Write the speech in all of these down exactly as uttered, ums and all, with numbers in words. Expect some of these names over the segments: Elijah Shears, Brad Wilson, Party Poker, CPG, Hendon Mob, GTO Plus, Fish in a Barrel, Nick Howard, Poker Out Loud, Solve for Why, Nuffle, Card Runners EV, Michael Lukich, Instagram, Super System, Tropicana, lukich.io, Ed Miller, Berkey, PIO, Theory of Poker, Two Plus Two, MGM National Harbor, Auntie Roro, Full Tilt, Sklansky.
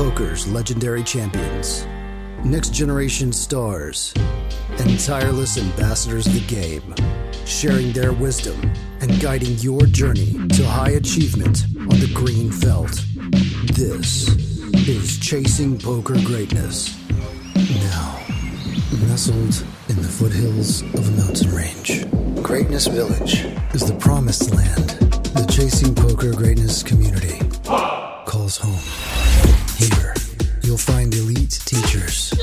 poker's legendary champions, next generation stars, and tireless ambassadors of the game, sharing their wisdom and guiding your journey to high achievement on the green felt. This is Chasing Poker Greatness. Now, nestled in the foothills of a mountain range, Greatness Village is the promised land the Chasing Poker Greatness community calls home. Here, you'll find elite teachers,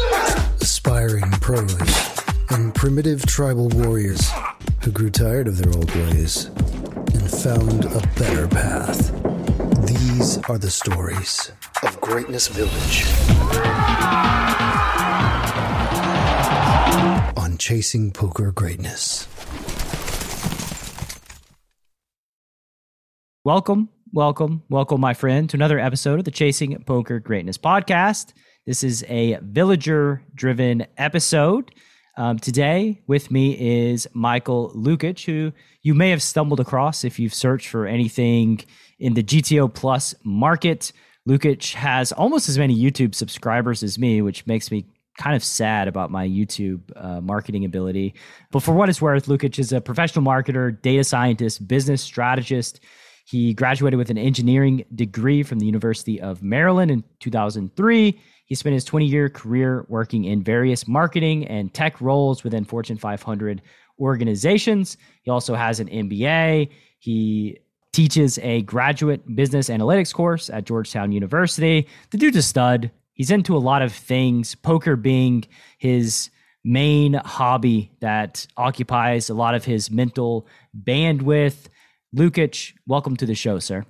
aspiring pros, and primitive tribal warriors who grew tired of their old ways and found a better path. These are the stories of Greatness Village on Chasing Poker Greatness. Welcome, welcome, welcome, my friend, to another episode of the Chasing Poker Greatness podcast. This is a villager-driven episode. Um, today with me is Michael Lukich, who you may have stumbled across if you've searched for anything in the G T O Plus market. Lukich has almost as many YouTube subscribers as me, which makes me kind of sad about my YouTube uh, marketing ability. But for what it's worth, Lukich is a professional marketer, data scientist, business strategist. He graduated with an engineering degree from the University of Maryland in two thousand three. He spent his twenty-year career working in various marketing and tech roles within Fortune five hundred organizations. He also has an M B A. He teaches a graduate business analytics course at Georgetown University. The dude's a stud. He's into a lot of things, poker being his main hobby that occupies a lot of his mental bandwidth. Lukich, welcome to the show, sir.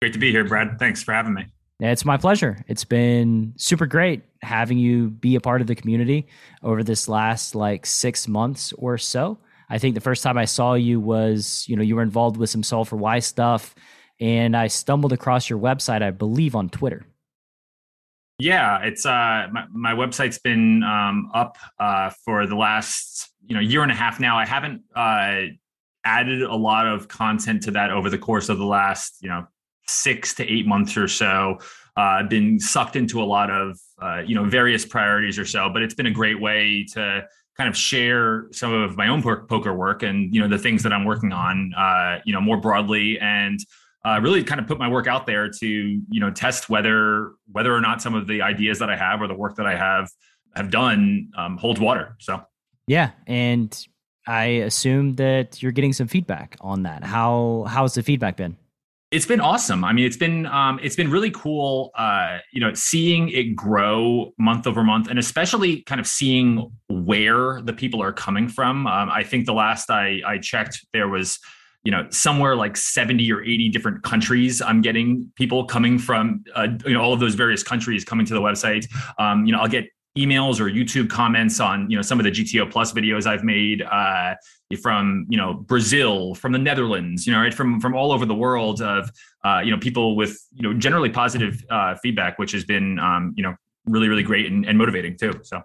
Great to be here, Brad. Thanks for having me. It's my pleasure. It's been super great having you be a part of the community over this last like six months or so. I think the first time I saw you was, you know, you were involved with some Solve for Why stuff, and I stumbled across your website, I believe, on Twitter. Yeah, it's uh, my, my website's been um, up uh, for the last, you know, year and a half now. I haven't uh, added a lot of content to that over the course of the last, you know, six to eight months or so. Uh, I've been sucked into a lot of, uh, you know, various priorities or so, but it's been a great way to kind of share some of my own poker work and, you know, the things that I'm working on, uh, you know, more broadly, and uh, really kind of put my work out there to, you know, test whether, whether or not some of the ideas that I have or the work that I have, have done um, holds water. So, yeah. And I assume that you're getting some feedback on that. How, how's the feedback been? It's been awesome. I mean, it's been um, it's been really cool, uh, you know, seeing it grow month over month, and especially kind of seeing where the people are coming from. Um, I think the last I, I checked, there was, you know, somewhere like seventy or eighty different countries. I'm getting people coming from, uh, you know, all of those various countries coming to the website. Um, you know, I'll get emails or YouTube comments on, you know, some of the G T O Plus videos I've made uh, from, you know, Brazil, from the Netherlands, you know, right, from from all over the world of, uh, you know, people with, you know, generally positive uh, feedback, which has been, um, you know, really, really great and, and motivating too. So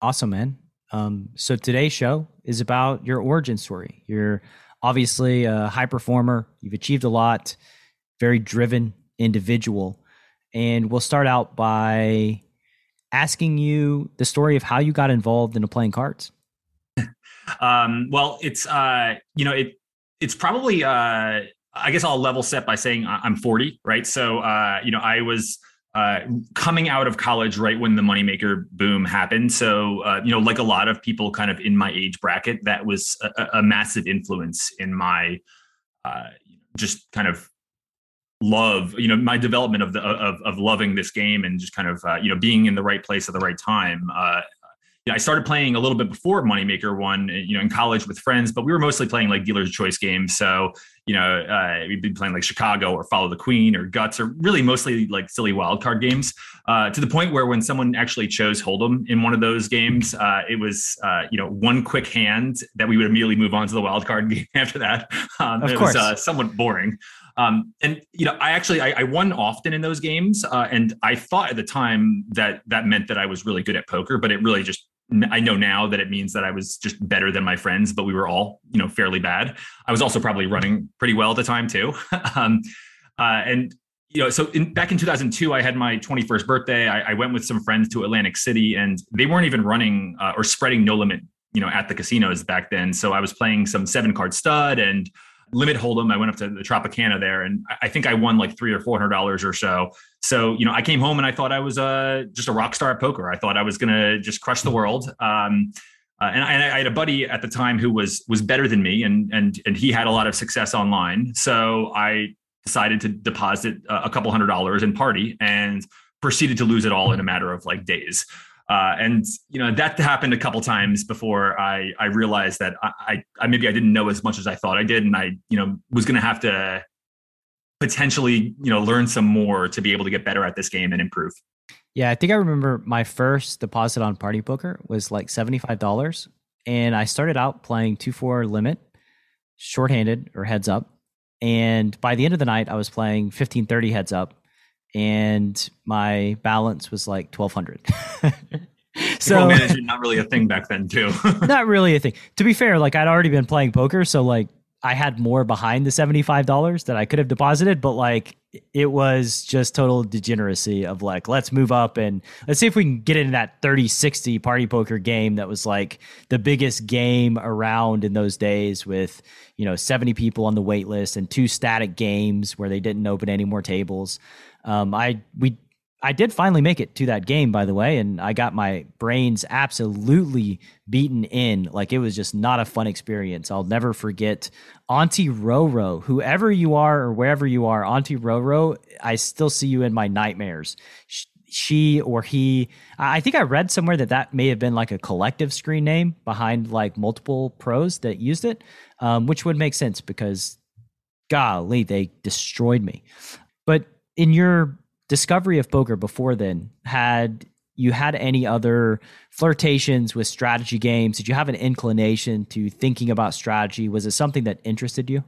awesome, man. Um, so today's show is about your origin story. You're obviously a high performer. You've achieved a lot, very driven individual. And we'll start out by asking you the story of how you got involved into playing cards. Um, well, it's, uh, you know, it, it's probably, uh, I guess I'll level set by saying I'm forty, right? So, uh, you know, I was uh, coming out of college right when the moneymaker boom happened. So, uh, you know, like a lot of people kind of in my age bracket, that was a, a massive influence in my uh, just kind of love, you know, my development of the of of loving this game and just kind of uh, you know, being in the right place at the right time. Uh, you know, I started playing a little bit before Moneymaker one, you know, in college with friends, but we were mostly playing like dealer's choice games. So, you know, uh, we'd be playing like Chicago or Follow the Queen or Guts, or really mostly like silly wild card games. Uh, to the point where when someone actually chose Hold'em in one of those games, uh, it was uh, you know, one quick hand that we would immediately move on to the wild card game after that. Um, of it course, was uh, somewhat boring. Um, and, you know, I actually, I, I won often in those games. Uh, and I thought at the time that that meant that I was really good at poker, but it really just, I know now that it means that I was just better than my friends, but we were all, you know, fairly bad. I was also probably running pretty well at the time too. um, uh, and, you know, so in, back in two thousand two, I had my twenty-first birthday. I, I went with some friends to Atlantic City, and they weren't even running uh, or spreading no limit, you know, at the casinos back then. So I was playing some seven card stud and limit hold'em. I went up to the Tropicana there, and I think I won like three or four hundred dollars or so. So you know, I came home and I thought I was uh, just a rock star at poker. I thought I was gonna just crush the world. Um, uh, and I, I had a buddy at the time who was was better than me, and and and he had a lot of success online. So I decided to deposit a couple hundred dollars and party, and proceeded to lose it all in a matter of like days. Uh, and, you know, that happened a couple times before I, I realized that I, I maybe I didn't know as much as I thought I did. And I, you know, was going to have to potentially, you know, learn some more to be able to get better at this game and improve. Yeah, I think I remember my first deposit on Party Poker was like seventy-five dollars. And I started out playing two four limit, shorthanded or heads up. And by the end of the night, I was playing fifteen thirty heads up. And my balance was like twelve hundred. So management, not really a thing back then too. Not really a thing. To be fair, like I'd already been playing poker. So like I had more behind the seventy-five dollars that I could have deposited, but like it was just total degeneracy of like, let's move up and let's see if we can get into that thirty sixty Party Poker game. That was like the biggest game around in those days with, you know, seventy people on the wait list and two static games where they didn't open any more tables. Um, I, we, I did finally make it to that game, by the way, and I got my brains absolutely beaten in. Like it was just not a fun experience. I'll never forget Auntie Roro, whoever you are or wherever you are, Auntie Roro, I still see you in my nightmares. She or he, I think I read somewhere that that may have been like a collective screen name behind like multiple pros that used it, um, which would make sense because golly, they destroyed me. But in your discovery of poker before then, had you had any other flirtations with strategy games? Did you have an inclination to thinking about strategy? Was it something that interested you?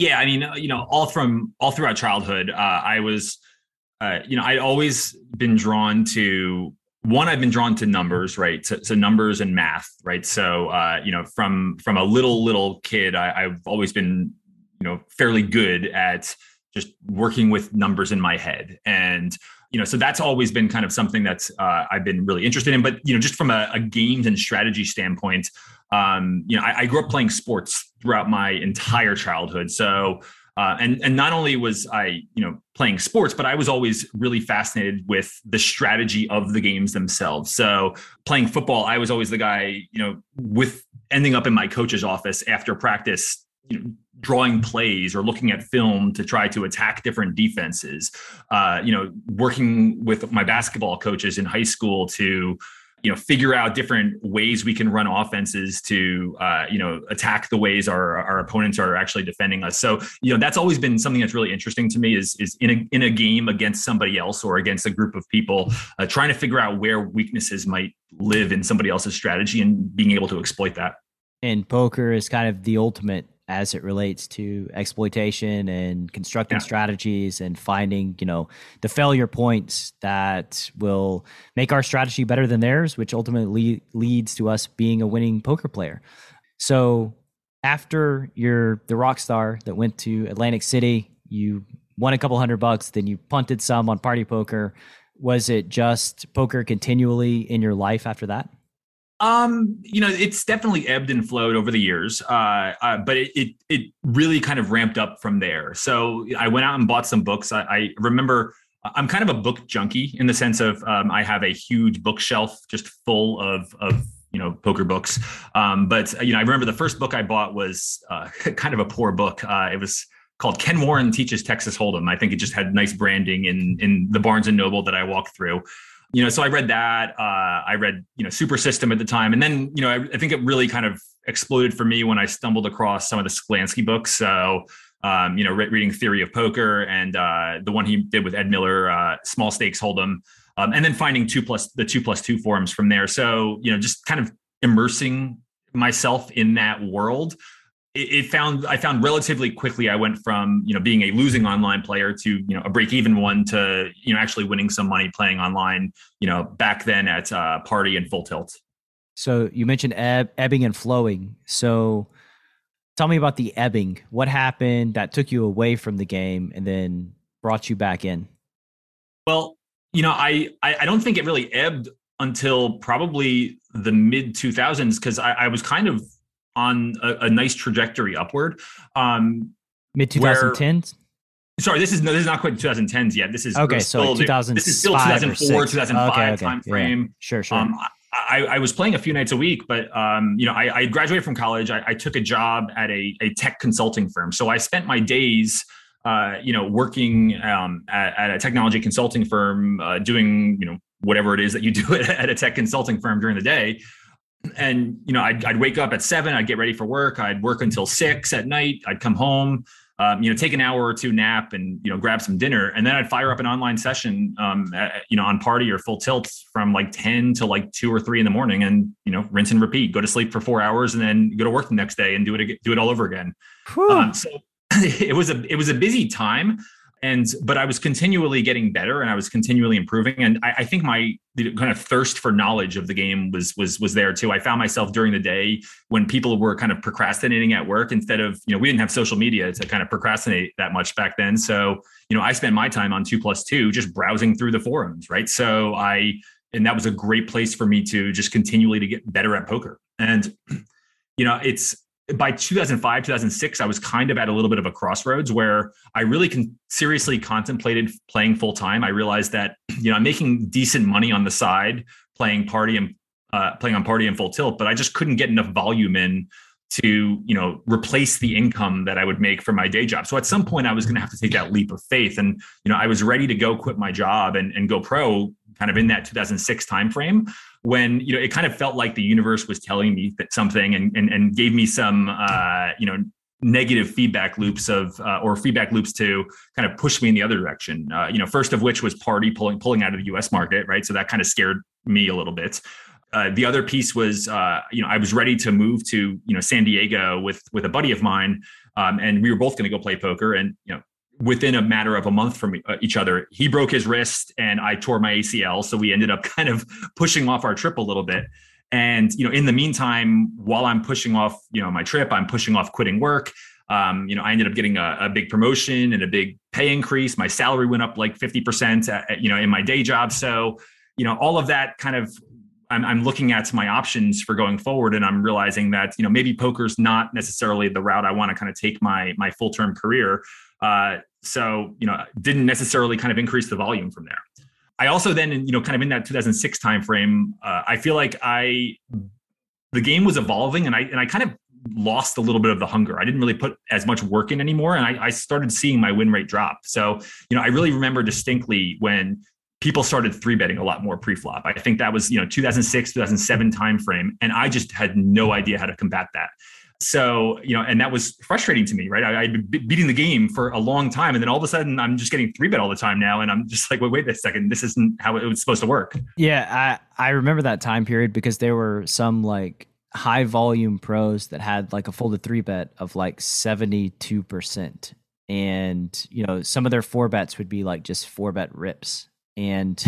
Yeah, I mean, you know, all from all throughout childhood, uh, I was, uh, you know, I'd always been drawn to one. I've been drawn to numbers, right? So, so numbers and math, right? So, uh, you know, from from a little little kid, I, I've always been, you know, fairly good at just working with numbers in my head. And, you know, so that's always been kind of something that's uh, I've been really interested in. But, you know, just from a, a games and strategy standpoint, um, you know, I, I grew up playing sports throughout my entire childhood. So, uh, and, and not only was I, you know, playing sports, but I was always really fascinated with the strategy of the games themselves. So playing football, I was always the guy, you know, with ending up in my coach's office after practice, you know, drawing plays or looking at film to try to attack different defenses, uh, you know, working with my basketball coaches in high school to, you know, figure out different ways we can run offenses to, uh, you know, attack the ways our, our opponents are actually defending us. So, you know, that's always been something that's really interesting to me is, is in a, in a game against somebody else or against a group of people, uh, trying to figure out where weaknesses might live in somebody else's strategy and being able to exploit that. And poker is kind of the ultimate as it relates to exploitation and constructing yeah. strategies and finding, you know, the failure points that will make our strategy better than theirs, which ultimately leads to us being a winning poker player. So after you're the rock star that went to Atlantic City, you won a couple hundred bucks, then you punted some on Party Poker. Was it just poker continually in your life after that? Um, you know, it's definitely ebbed and flowed over the years, uh, uh, but it, it it really kind of ramped up from there. So I went out and bought some books. I, I remember I'm kind of a book junkie in the sense of um, I have a huge bookshelf just full of, of you know, poker books. Um, but, you know, I remember the first book I bought was uh, kind of a poor book. Uh, it was called Ken Warren Teaches Texas Hold'em. I think it just had nice branding in in the Barnes and Noble that I walked through. You know, so I read that. Uh, I read, you know, Super System at the time. And then, you know, I, I think it really kind of exploded for me when I stumbled across some of the Sklansky books. So, um, you know, re- reading Theory of Poker and uh, the one he did with Ed Miller, uh, Small Stakes Hold'em, um, and then finding two plus the two plus two forums from there. So, you know, just kind of immersing myself in that world. It, it found I found relatively quickly I went from, you know, being a losing online player to, you know, a break even one to, you know, actually winning some money playing online, you know, back then at uh, Party and Full Tilt. So you mentioned eb- ebbing and flowing. So tell me about the ebbing. What happened that took you away from the game? And then brought you back in? Well, you know, I, I, I don't think it really ebbed until probably the mid two thousands, because I, I was kind of on a, a nice trajectory upward. Um, mid twenty tens. Sorry, this is no, this is not quite two thousand tens yet. This is okay. So two thousand, this is still two thousand four, two thousand five okay, okay. time frame. Yeah, sure, sure. Um, I, I was playing a few nights a week, but um, you know, I, I graduated from college. I, I took a job at a, a tech consulting firm, so I spent my days, uh, you know, working um, at, at a technology consulting firm, uh, doing you know whatever it is that you do at, at a tech consulting firm during the day. And you know, I'd, I'd wake up at seven, I'd get ready for work, I'd work until six at night, I'd come home. Um, you know, take an hour or two nap and, you know, grab some dinner. And then I'd fire up an online session, um, at, you know, on Party or Full Tilt from like ten to like two or three in the morning and, you know, rinse and repeat, go to sleep for four hours and then go to work the next day and do it, do it all over again. Um, so it was a, it was a busy time. And, but I was continually getting better and I was continually improving. And I, I think my kind of thirst for knowledge of the game was, was, was there too. I found myself during the day when people were kind of procrastinating at work instead of, you know, we didn't have social media to kind of procrastinate that much back then. So, you know, I spent my time on two plus two, just browsing through the forums. Right. So I, and that was a great place for me to just continually to get better at poker. And, you know, it's, by two thousand five, two thousand six, I was kind of at a little bit of a crossroads where I really con- seriously contemplated playing full time. I realized that, you know, I'm making decent money on the side playing Party and uh, playing on Party and Full Tilt, but I just couldn't get enough volume in to, you know, replace the income that I would make from my day job. So at some point I was going to have to take that leap of faith. And, you know, I was ready to go quit my job and, and go pro kind of in that two thousand six timeframe, when, you know, it kind of felt like the universe was telling me that something and, and, and gave me some, uh, you know, negative feedback loops of, uh, or feedback loops to kind of push me in the other direction. Uh, you know, first of which was Party pulling, pulling out of the U S market. Right. So that kind of scared me a little bit. Uh, the other piece was, uh, you know, I was ready to move to, you know, San Diego with, with a buddy of mine. Um, and we were both going to go play poker and, you know, within a matter of a month from each other, he broke his wrist and I tore my A C L. So we ended up kind of pushing off our trip a little bit. And, you know, in the meantime, while I'm pushing off, you know, my trip, I'm pushing off quitting work. Um, you know, I ended up getting a, a big promotion and a big pay increase. My salary went up like fifty percent, at, you know, in my day job. So, you know, all of that kind of, I'm, I'm looking at my options for going forward. And I'm realizing that, you know, maybe poker's not necessarily the route I want to kind of take my, my full-term career. Uh, So, you know, didn't necessarily kind of increase the volume from there. I also then, you know, kind of in that two thousand six timeframe, uh, I feel like I, the game was evolving and I, and I kind of lost a little bit of the hunger. I didn't really put as much work in anymore. And I, I started seeing my win rate drop. So, you know, I really remember distinctly when people started three betting a lot more pre-flop. I think that was, you know, two thousand six, two thousand seven timeframe. And I just had no idea how to combat that. So, you know, and that was frustrating to me, right? I, I'd been beating the game for a long time. And then all of a sudden I'm just getting three bet all the time now. And I'm just like, wait, wait a second, this isn't how it was supposed to work. Yeah. I, I remember that time period because there were some like high volume pros that had like a folded three bet of like seventy-two percent. And, you know, some of their four bets would be like just four bet rips. And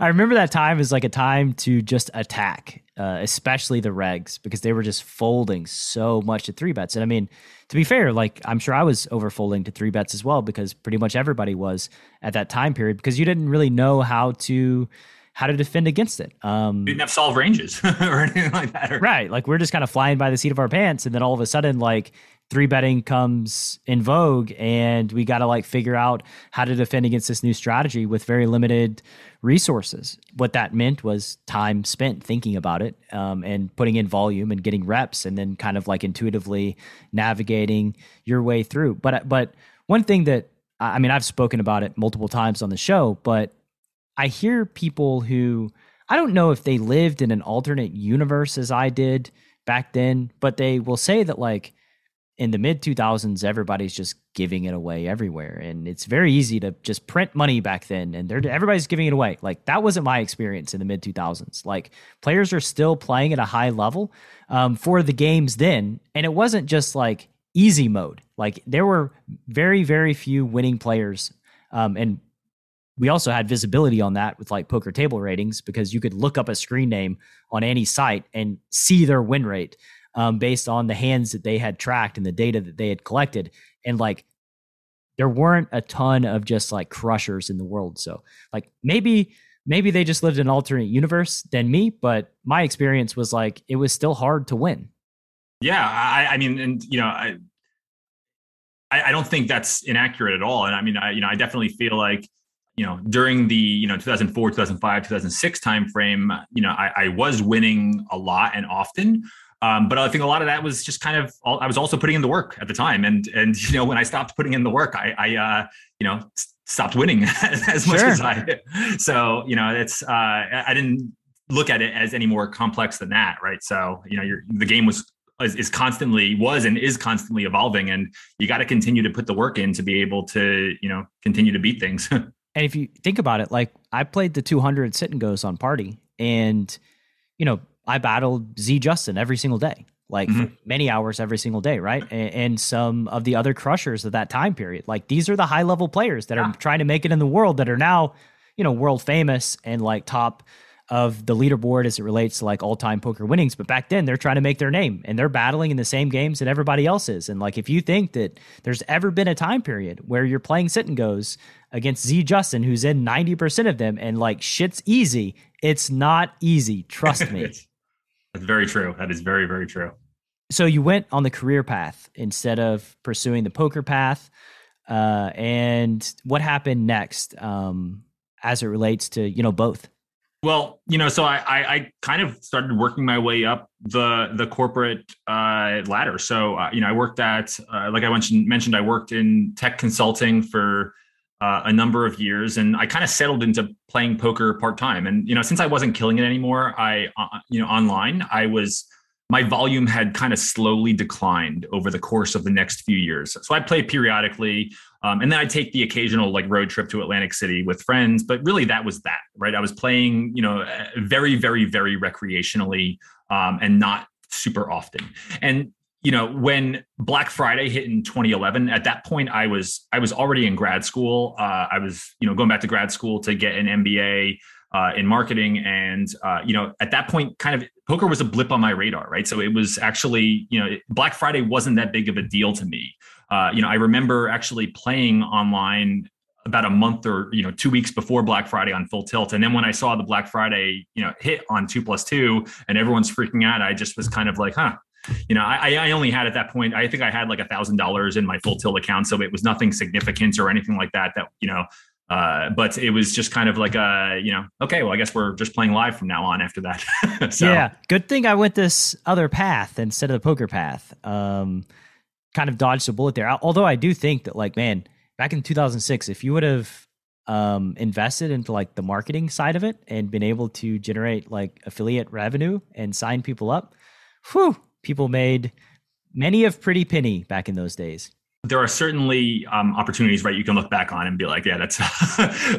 I remember that time is like a time to just attack, uh, especially the regs, because they were just folding so much to three bets. And I mean, to be fair, like I'm sure I was over folding to three bets as well, because pretty much everybody was at that time period, because you didn't really know how to how to defend against it. Um, you didn't have solve ranges or anything like that. Or- right. Like we're just kind of flying by the seat of our pants. And then all of a sudden, like three betting comes in vogue and we got to like figure out how to defend against this new strategy with very limited resources. What that meant was time spent thinking about it um, and putting in volume and getting reps and then kind of like intuitively navigating your way through. But, but one thing that, I mean, I've spoken about it multiple times on the show, but I hear people who, I don't know if they lived in an alternate universe as I did back then, but they will say that like in the mid two thousands, everybody's just giving it away everywhere. And it's very easy to just print money back then. And they're, everybody's giving it away. Like that wasn't my experience in the mid two thousands. Like players are still playing at a high level um, for the games then. And it wasn't just like easy mode. Like there were very, very few winning players um, and we also had visibility on that with like poker table ratings because you could look up a screen name on any site and see their win rate um, based on the hands that they had tracked and the data that they had collected. And like there weren't a ton of just like crushers in the world. So like maybe maybe they just lived in an alternate universe than me, but my experience was like it was still hard to win. Yeah, I, I mean, and you know, I I don't think that's inaccurate at all. And I mean, I you know, I definitely feel like, you know, during the, you know, two thousand four, two thousand five, two thousand six timeframe, you know, I, I was winning a lot and often. Um, but I think a lot of that was just kind of, all, I was also putting in the work at the time. And, and, you know, when I stopped putting in the work, I, I uh, you know, stopped winning as much sure. as I did. So, you know, it's, uh, I didn't look at it as any more complex than that. Right. So, you know, you're, the game was, Is, is constantly was and is constantly evolving, and you got to continue to put the work in to be able to, you know, continue to beat things. And if you think about it, like I played the two hundred sit and goes on Party, and you know I battled Z Justin every single day, like mm-hmm. for many hours every single day, right? And, and some of the other crushers of that time period, like these are the high level players that yeah. are trying to make it in the world that are now, you know, world famous and like top of the leaderboard as it relates to like all-time poker winnings. But back then they're trying to make their name and they're battling in the same games that everybody else is. And like, if you think that there's ever been a time period where you're playing sit and goes against Z Justin, who's in ninety percent of them and like shit's easy, it's not easy. Trust me. That's very true. That is very, very true. So you went on the career path instead of pursuing the poker path. Uh, and what happened next um, as it relates to, you know, both? Well, you know, so I, I, I kind of started working my way up the the corporate uh, ladder. So, uh, you know, I worked at, uh, like I mentioned, mentioned, I worked in tech consulting for uh, a number of years, and I kind of settled into playing poker part time. And, you know, since I wasn't killing it anymore, I, uh, you know, online, I was, my volume had kind of slowly declined over the course of the next few years. So I played periodically. Um, and then I take the occasional like road trip to Atlantic City with friends, but really that was that, right? I was playing, you know, very, very, very recreationally um, and not super often. And, you know, when Black Friday hit in twenty eleven, at that point, I was, I was already in grad school. Uh, I was, you know, going back to grad school to get an M B A uh, in marketing. And, uh, you know, at that point, kind of poker was a blip on my radar, right? So it was actually, you know, Black Friday wasn't that big of a deal to me. Uh, you know, I remember actually playing online about a month or, you know, two weeks before Black Friday on Full Tilt. And then when I saw the Black Friday, you know, hit on two plus two and everyone's freaking out, I just was kind of like, huh, you know, I, I only had at that point, I think I had like a thousand dollars in my Full Tilt account. So it was nothing significant or anything like that, that, you know, uh, but it was just kind of like, a, you know, okay, well, I guess we're just playing live from now on after that. So. Yeah. Good thing I went this other path instead of the poker path. Um, kind of dodged a bullet there. Although I do think that, like, man, back in two thousand six, if you would have um, invested into like the marketing side of it and been able to generate like affiliate revenue and sign people up, whew, people made many of pretty penny back in those days. There are certainly um, opportunities, right? You can look back on and be like, yeah, that's,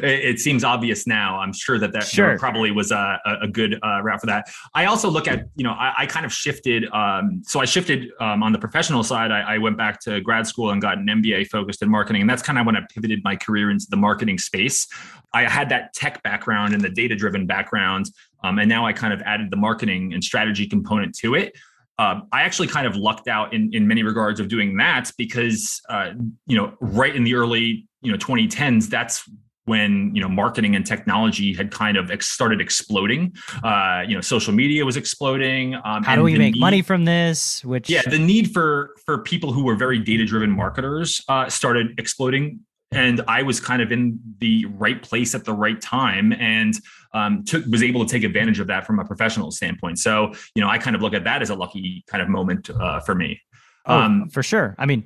it, it seems obvious now. I'm sure that that sure. probably was a, a good uh, route for that. I also look at, you know, I, I kind of shifted. Um, so I shifted um, on the professional side. I, I went back to grad school and got an M B A focused in marketing. And that's kind of when I pivoted my career into the marketing space. I had that tech background and the data-driven background. Um, and now I kind of added the marketing and strategy component to it. Uh, I actually kind of lucked out in, in many regards of doing that because, uh, you know, right in the early, you know, twenty tens, that's when, you know, marketing and technology had kind of ex- started exploding. Uh, you know, social media was exploding. Um, How do we make need, money from this? Which Yeah, the need for for people who were very data-driven marketers uh, started exploding. And I was kind of in the right place at the right time and um, took, was able to take advantage of that from a professional standpoint. So, you know, I kind of look at that as a lucky kind of moment uh, for me. Um, oh, for sure. I mean,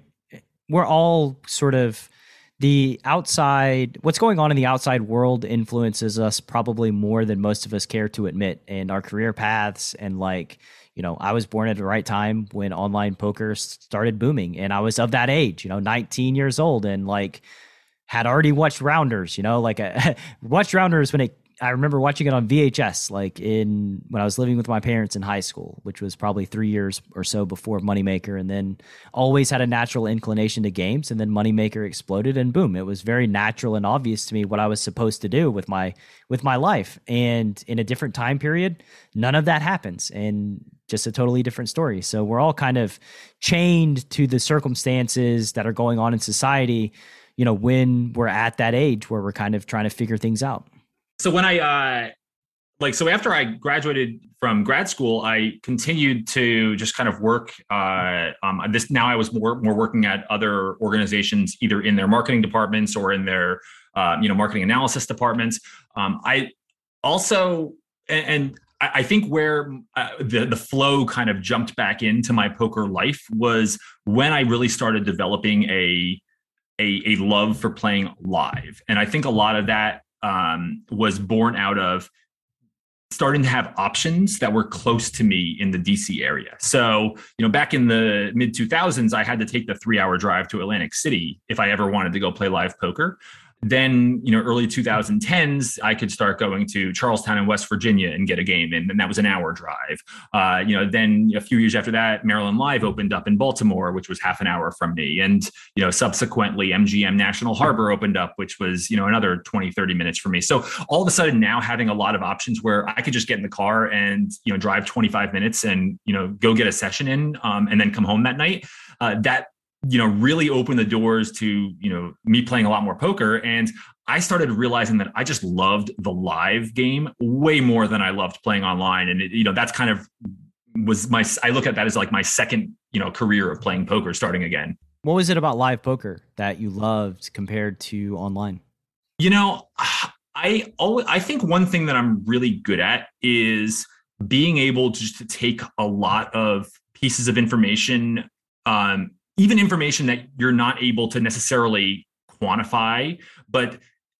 we're all sort of the outside, what's going on in the outside world influences us probably more than most of us care to admit, and our career paths and like, you know, I was born at the right time when online poker started booming and I was of that age, you know, nineteen years old and like, had already watched Rounders, you know, like I watched Rounders when it, I remember watching it on V H S, like in, when I was living with my parents in high school, which was probably three years or so before Moneymaker, and then always had a natural inclination to games, and then Moneymaker exploded and boom, it was very natural and obvious to me what I was supposed to do with my, with my life. And in a different time period, none of that happens. And just a totally different story. So we're all kind of chained to the circumstances that are going on in society, you know, when we're at that age where we're kind of trying to figure things out. So when I, uh, like, so after I graduated from grad school, I continued to just kind of work. Uh, um, this now I was more more working at other organizations, either in their marketing departments or in their, uh, you know, marketing analysis departments. Um, I also, and, and I think where uh, the, the flow kind of jumped back into my poker life was when I really started developing a, a, a love for playing live. And I think a lot of that um, was born out of starting to have options that were close to me in the D C area. So, you know, back in the mid two thousands, I had to take the three hour drive to Atlantic City if I ever wanted to go play live poker. Then, you know, early twenty tens, I could start going to Charlestown in West Virginia and get a game in, and that was an hour drive. Uh, you know, then a few years after that, Maryland Live opened up in Baltimore, which was half an hour from me. And, you know, subsequently M G M National Harbor opened up, which was, you know, another twenty, thirty minutes from me. So all of a sudden now having a lot of options where I could just get in the car and, you know, drive twenty-five minutes and, you know, go get a session in um, and then come home that night, uh, that you know, really opened the doors to, you know, me playing a lot more poker. And I started realizing that I just loved the live game way more than I loved playing online. And, it, you know, that's kind of was my, I look at that as like my second, you know, career of playing poker starting again. What was it about live poker that you loved compared to online? You know, I always, I think one thing that I'm really good at is being able to just to take a lot of pieces of information, um, even information that you're not able to necessarily quantify, but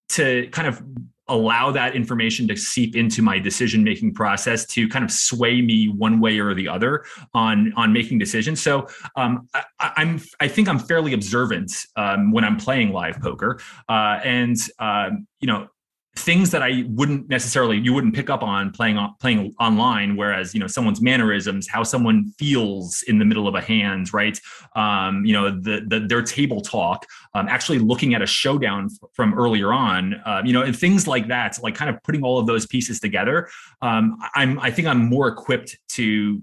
to kind of allow that information to seep into my decision-making process to kind of sway me one way or the other on, on making decisions. So um, I, I'm, I think I'm fairly observant um, when I'm playing live poker uh, and, uh, you know, things that I wouldn't necessarily, you wouldn't pick up on playing playing online, whereas, you know, someone's mannerisms, how someone feels in the middle of a hand, right? Um, you know, the, the their table talk, um, actually looking at a showdown from earlier on, uh, you know, and things like that, like kind of putting all of those pieces together. Um, I'm, I think I'm more equipped to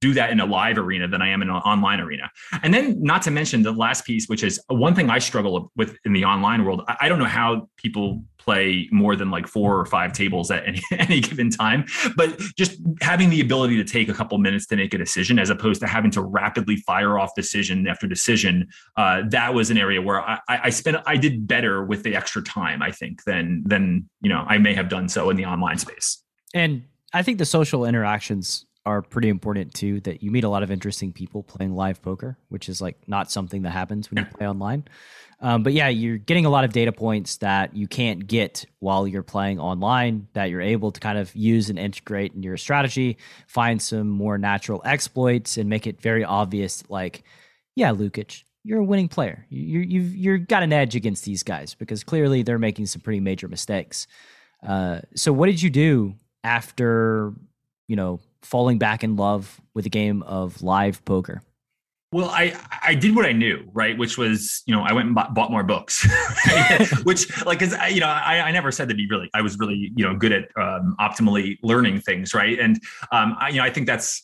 do that in a live arena than I am in an online arena. And then not to mention the last piece, which is one thing I struggle with in the online world. I don't know how people play more than like four or five tables at any, any given time, but just having the ability to take a couple minutes to make a decision, as opposed to having to rapidly fire off decision after decision. Uh, that was an area where I, I spent, I did better with the extra time, I think, than, than, you know, I may have done so in the online space. And I think the social interactions are pretty important too, that you meet a lot of interesting people playing live poker, which is like not something that happens when you play online. Um, but yeah, you're getting a lot of data points that you can't get while you're playing online that you're able to kind of use and integrate in your strategy, find some more natural exploits and make it very obvious. Like, yeah, Lukich, you're a winning player. You, you've, you've got an edge against these guys because clearly they're making some pretty major mistakes. Uh, so what did you do after, you know, falling back in love with a game of live poker? Well, I, I did what I knew, right? Which was, you know, I went and bought, bought more books, right? Which like, cause I, you know, I, I never said to be really, I was really, you know, good at um, optimally learning things. Right. And um, I, you know, I think that's,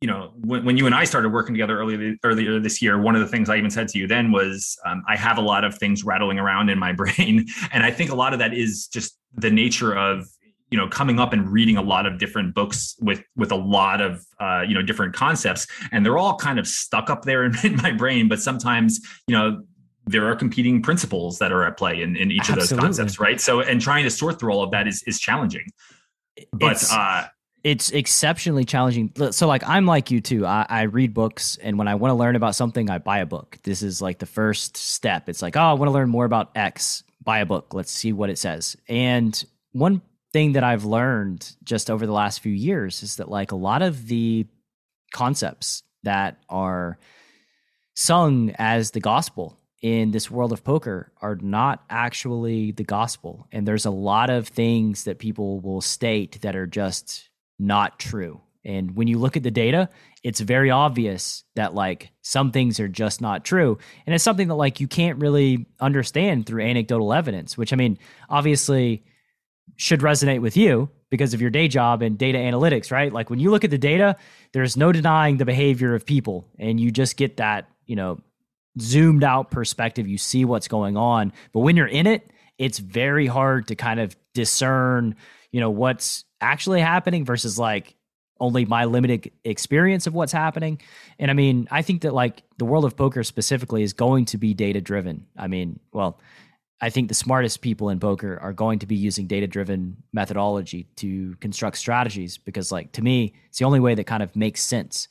you know, when, when you and I started working together earlier, earlier this year, one of the things I even said to you then was um, I have a lot of things rattling around in my brain. And I think a lot of that is just the nature of, you know, coming up and reading a lot of different books with, with a lot of, uh, you know, different concepts, and they're all kind of stuck up there in, in my brain, but sometimes, you know, there are competing principles that are at play in, in each of Absolutely. Those concepts. Right. So, and trying to sort through all of that is, is challenging, but, it's, uh, it's exceptionally challenging. So like, I'm like you too. I, I read books, and when I want to learn about something, I buy a book. This is like the first step. It's like, oh, I want to learn more about X, buy a book. Let's see what it says. And one thing that I've learned just over the last few years is that like a lot of the concepts that are sung as the gospel in this world of poker are not actually the gospel. And there's a lot of things that people will state that are just not true. And when you look at the data, it's very obvious that like some things are just not true. And it's something that like you can't really understand through anecdotal evidence, which I mean, obviously should resonate with you because of your day job and data analytics, right? Like when you look at the data, there's no denying the behavior of people, and you just get that, you know, zoomed out perspective, you see what's going on. But when you're in it, it's very hard to kind of discern, you know, what's actually happening versus like only my limited experience of what's happening. And I mean, I think that like the world of poker specifically is going to be data driven. I mean, well, I think the smartest people in poker are going to be using data driven methodology to construct strategies, because like, to me, it's the only way that kind of makes sense.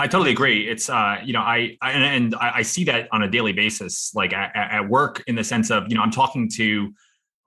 I totally agree. It's, uh, you know, I, I and, and I see that on a daily basis, like at, at work, in the sense of, you know, I'm talking to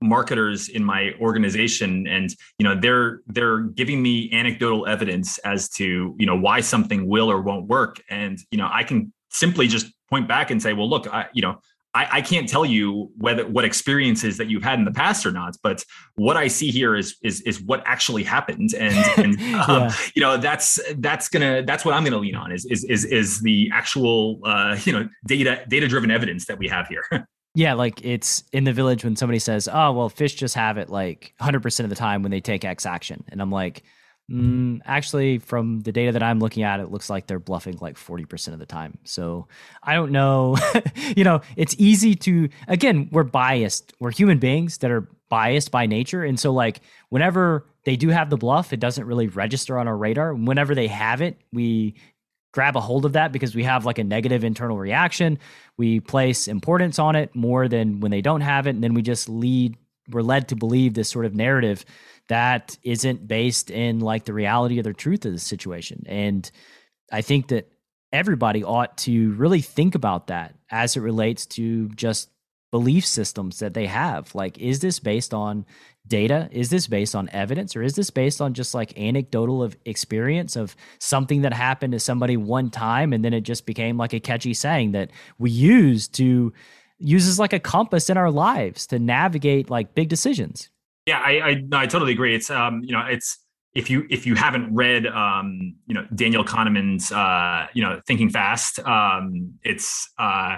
marketers in my organization, and, you know, they're, they're giving me anecdotal evidence as to, you know, why something will or won't work. And, you know, I can simply just point back and say, well, look, I, you know, I, I can't tell you whether what experiences that you've had in the past or not, but what I see here is is is what actually happened, and, and yeah. um, you know that's that's gonna that's what I'm gonna lean on is is is is the actual uh, you know data data driven evidence that we have here. Yeah, like it's in the village when somebody says, "Oh, well, fish just have it like one hundred percent of the time when they take X action," and I'm like, mm, actually, from the data that I'm looking at, it looks like they're bluffing like forty percent of the time. So I don't know, you know, it's easy to, again, we're biased. We're human beings that are biased by nature. And so like whenever they do have the bluff, it doesn't really register on our radar. Whenever they have it, we grab a hold of that because we have like a negative internal reaction. We place importance on it more than when they don't have it. And then we just lead, we're led to believe this sort of narrative that isn't based in like the reality or the truth of the situation. And I think that everybody ought to really think about that as it relates to just belief systems that they have. Like, is this based on data? Is this based on evidence? Or is this based on just like anecdotal of experience of something that happened to somebody one time, and then it just became like a catchy saying that we use to uses like a compass in our lives to navigate like big decisions? Yeah, I I, no, I totally agree. It's um, you know, it's if you if you haven't read um, you know, Daniel Kahneman's uh, you know, Thinking Fast, um, it's uh,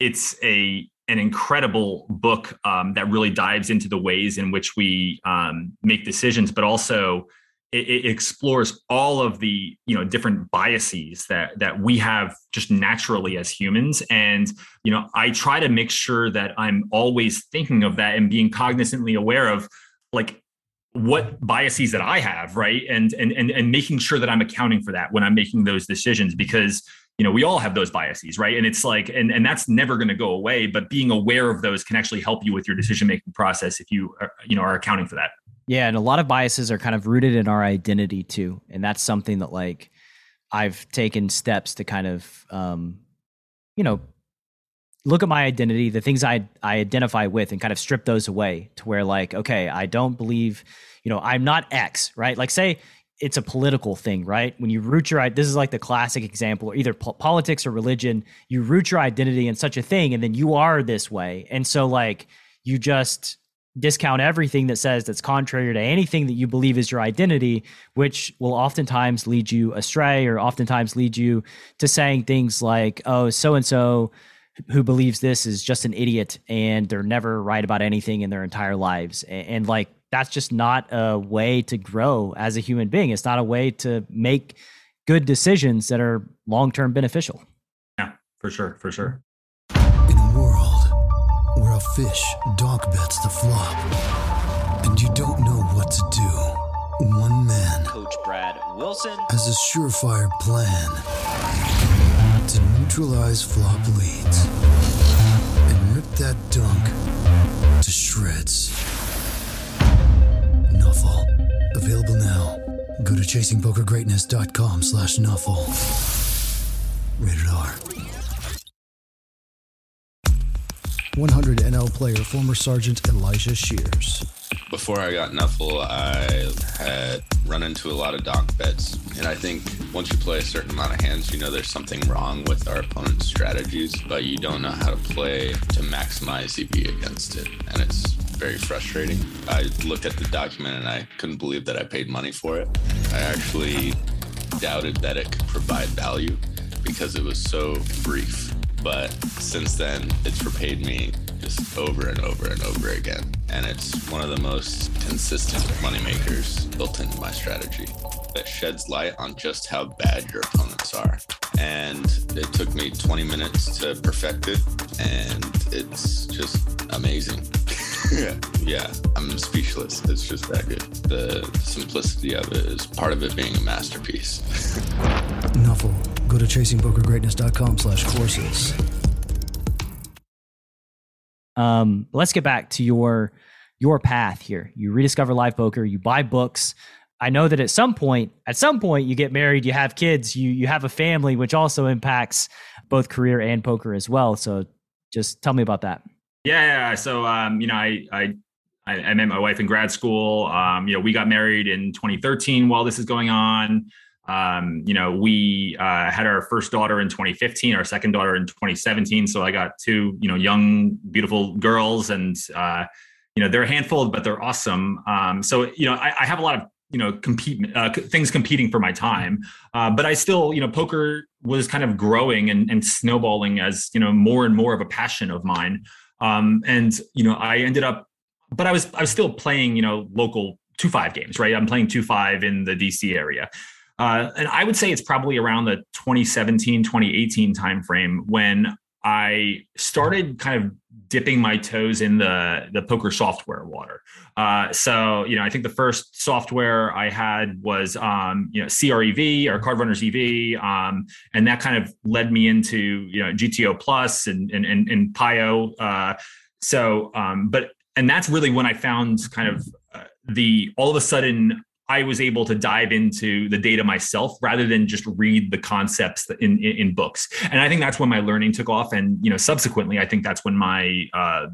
it's a an incredible book um, that really dives into the ways in which we um, make decisions, but also it, it explores all of the, you know, different biases that that we have just naturally as humans. And, you know, I try to make sure that I'm always thinking of that and being cognizantly aware of like what biases that I have, right? And and and and making sure that I'm accounting for that when I'm making those decisions, because, you know, we all have those biases, right? And it's like, and, and that's never going to go away, but being aware of those can actually help you with your decision-making process if you are, you know, are accounting for that. Yeah. And a lot of biases are kind of rooted in our identity too. And that's something that like I've taken steps to kind of, um, you know, look at my identity, the things I, I identify with, and kind of strip those away to where like, okay, I don't believe, you know, I'm not X, right? Like say it's a political thing, right? When you root your, this is like the classic example, either po- politics or religion, you root your identity in such a thing, and then you are this way. And so like you just discount everything that says that's contrary to anything that you believe is your identity, which will oftentimes lead you astray, or oftentimes lead you to saying things like, oh, so-and-so who believes this is just an idiot and they're never right about anything in their entire lives. And, and like, that's just not a way to grow as a human being. It's not a way to make good decisions that are long-term beneficial. Yeah, for sure. For sure. A fish dog bets the flop, and you don't know what to do. One man, Coach Brad Wilson, has a surefire plan to neutralize flop leads and rip that dunk to shreds. Nuffle, available now. Go to chasing poker greatness dot com slash nuffle. Rated R. one hundred N L player, former Sergeant Elijah Shears. Before I got Nuffle, I had run into a lot of dock bets. And I think once you play a certain amount of hands, you know there's something wrong with our opponent's strategies, but you don't know how to play to maximize E V against it. And it's very frustrating. I looked at the document and I couldn't believe that I paid money for it. I actually doubted that it could provide value because it was so brief. But since then, it's repaid me just over and over and over again. And it's one of the most consistent moneymakers built into my strategy that sheds light on just how bad your opponents are. And it took me twenty minutes to perfect it, and it's just amazing. Yeah. Yeah, I'm speechless. It's just that good. The simplicity of it is part of it being a masterpiece. Novel. Go to chasing poker greatness dot com slash courses. Um, let's get back to your your path here. You rediscover live poker. You buy books. I know that at some point, at some point, you get married. You have kids. You you have a family, which also impacts both career and poker as well. So, just tell me about that. Yeah, yeah. So, um, you know, I, I, I met my wife in grad school. Um, you know, we got married in twenty thirteen while this is going on. Um, you know, we, uh, had our first daughter in twenty fifteen, our second daughter in twenty seventeen. So I got two, you know, young, beautiful girls, and, uh, you know, they're a handful, but they're awesome. Um, so, you know, I, I have a lot of, you know, compete, uh, things competing for my time. Uh, but I still, you know, poker was kind of growing and, and snowballing as, you know, more and more of a passion of mine. Um, and, you know, I ended up, but I was, I was still playing, you know, local two, five games, right? I'm playing two, five in the D C area. Uh, and I would say it's probably around the twenty seventeen, twenty eighteen timeframe when I started kind of dipping my toes in the, the poker software water. Uh, so, you know, I think the first software I had was, um, you know, C R E V or Card Runners E V. Um, and that kind of led me into, you know, G T O Plus and, and, and, and P I O. Uh, so, um, but, and that's really when I found kind of uh, the, all of a sudden I was able to dive into the data myself rather than just read the concepts in, in, in books. And I think that's when my learning took off. And, you know, subsequently, I think that's when my, uh,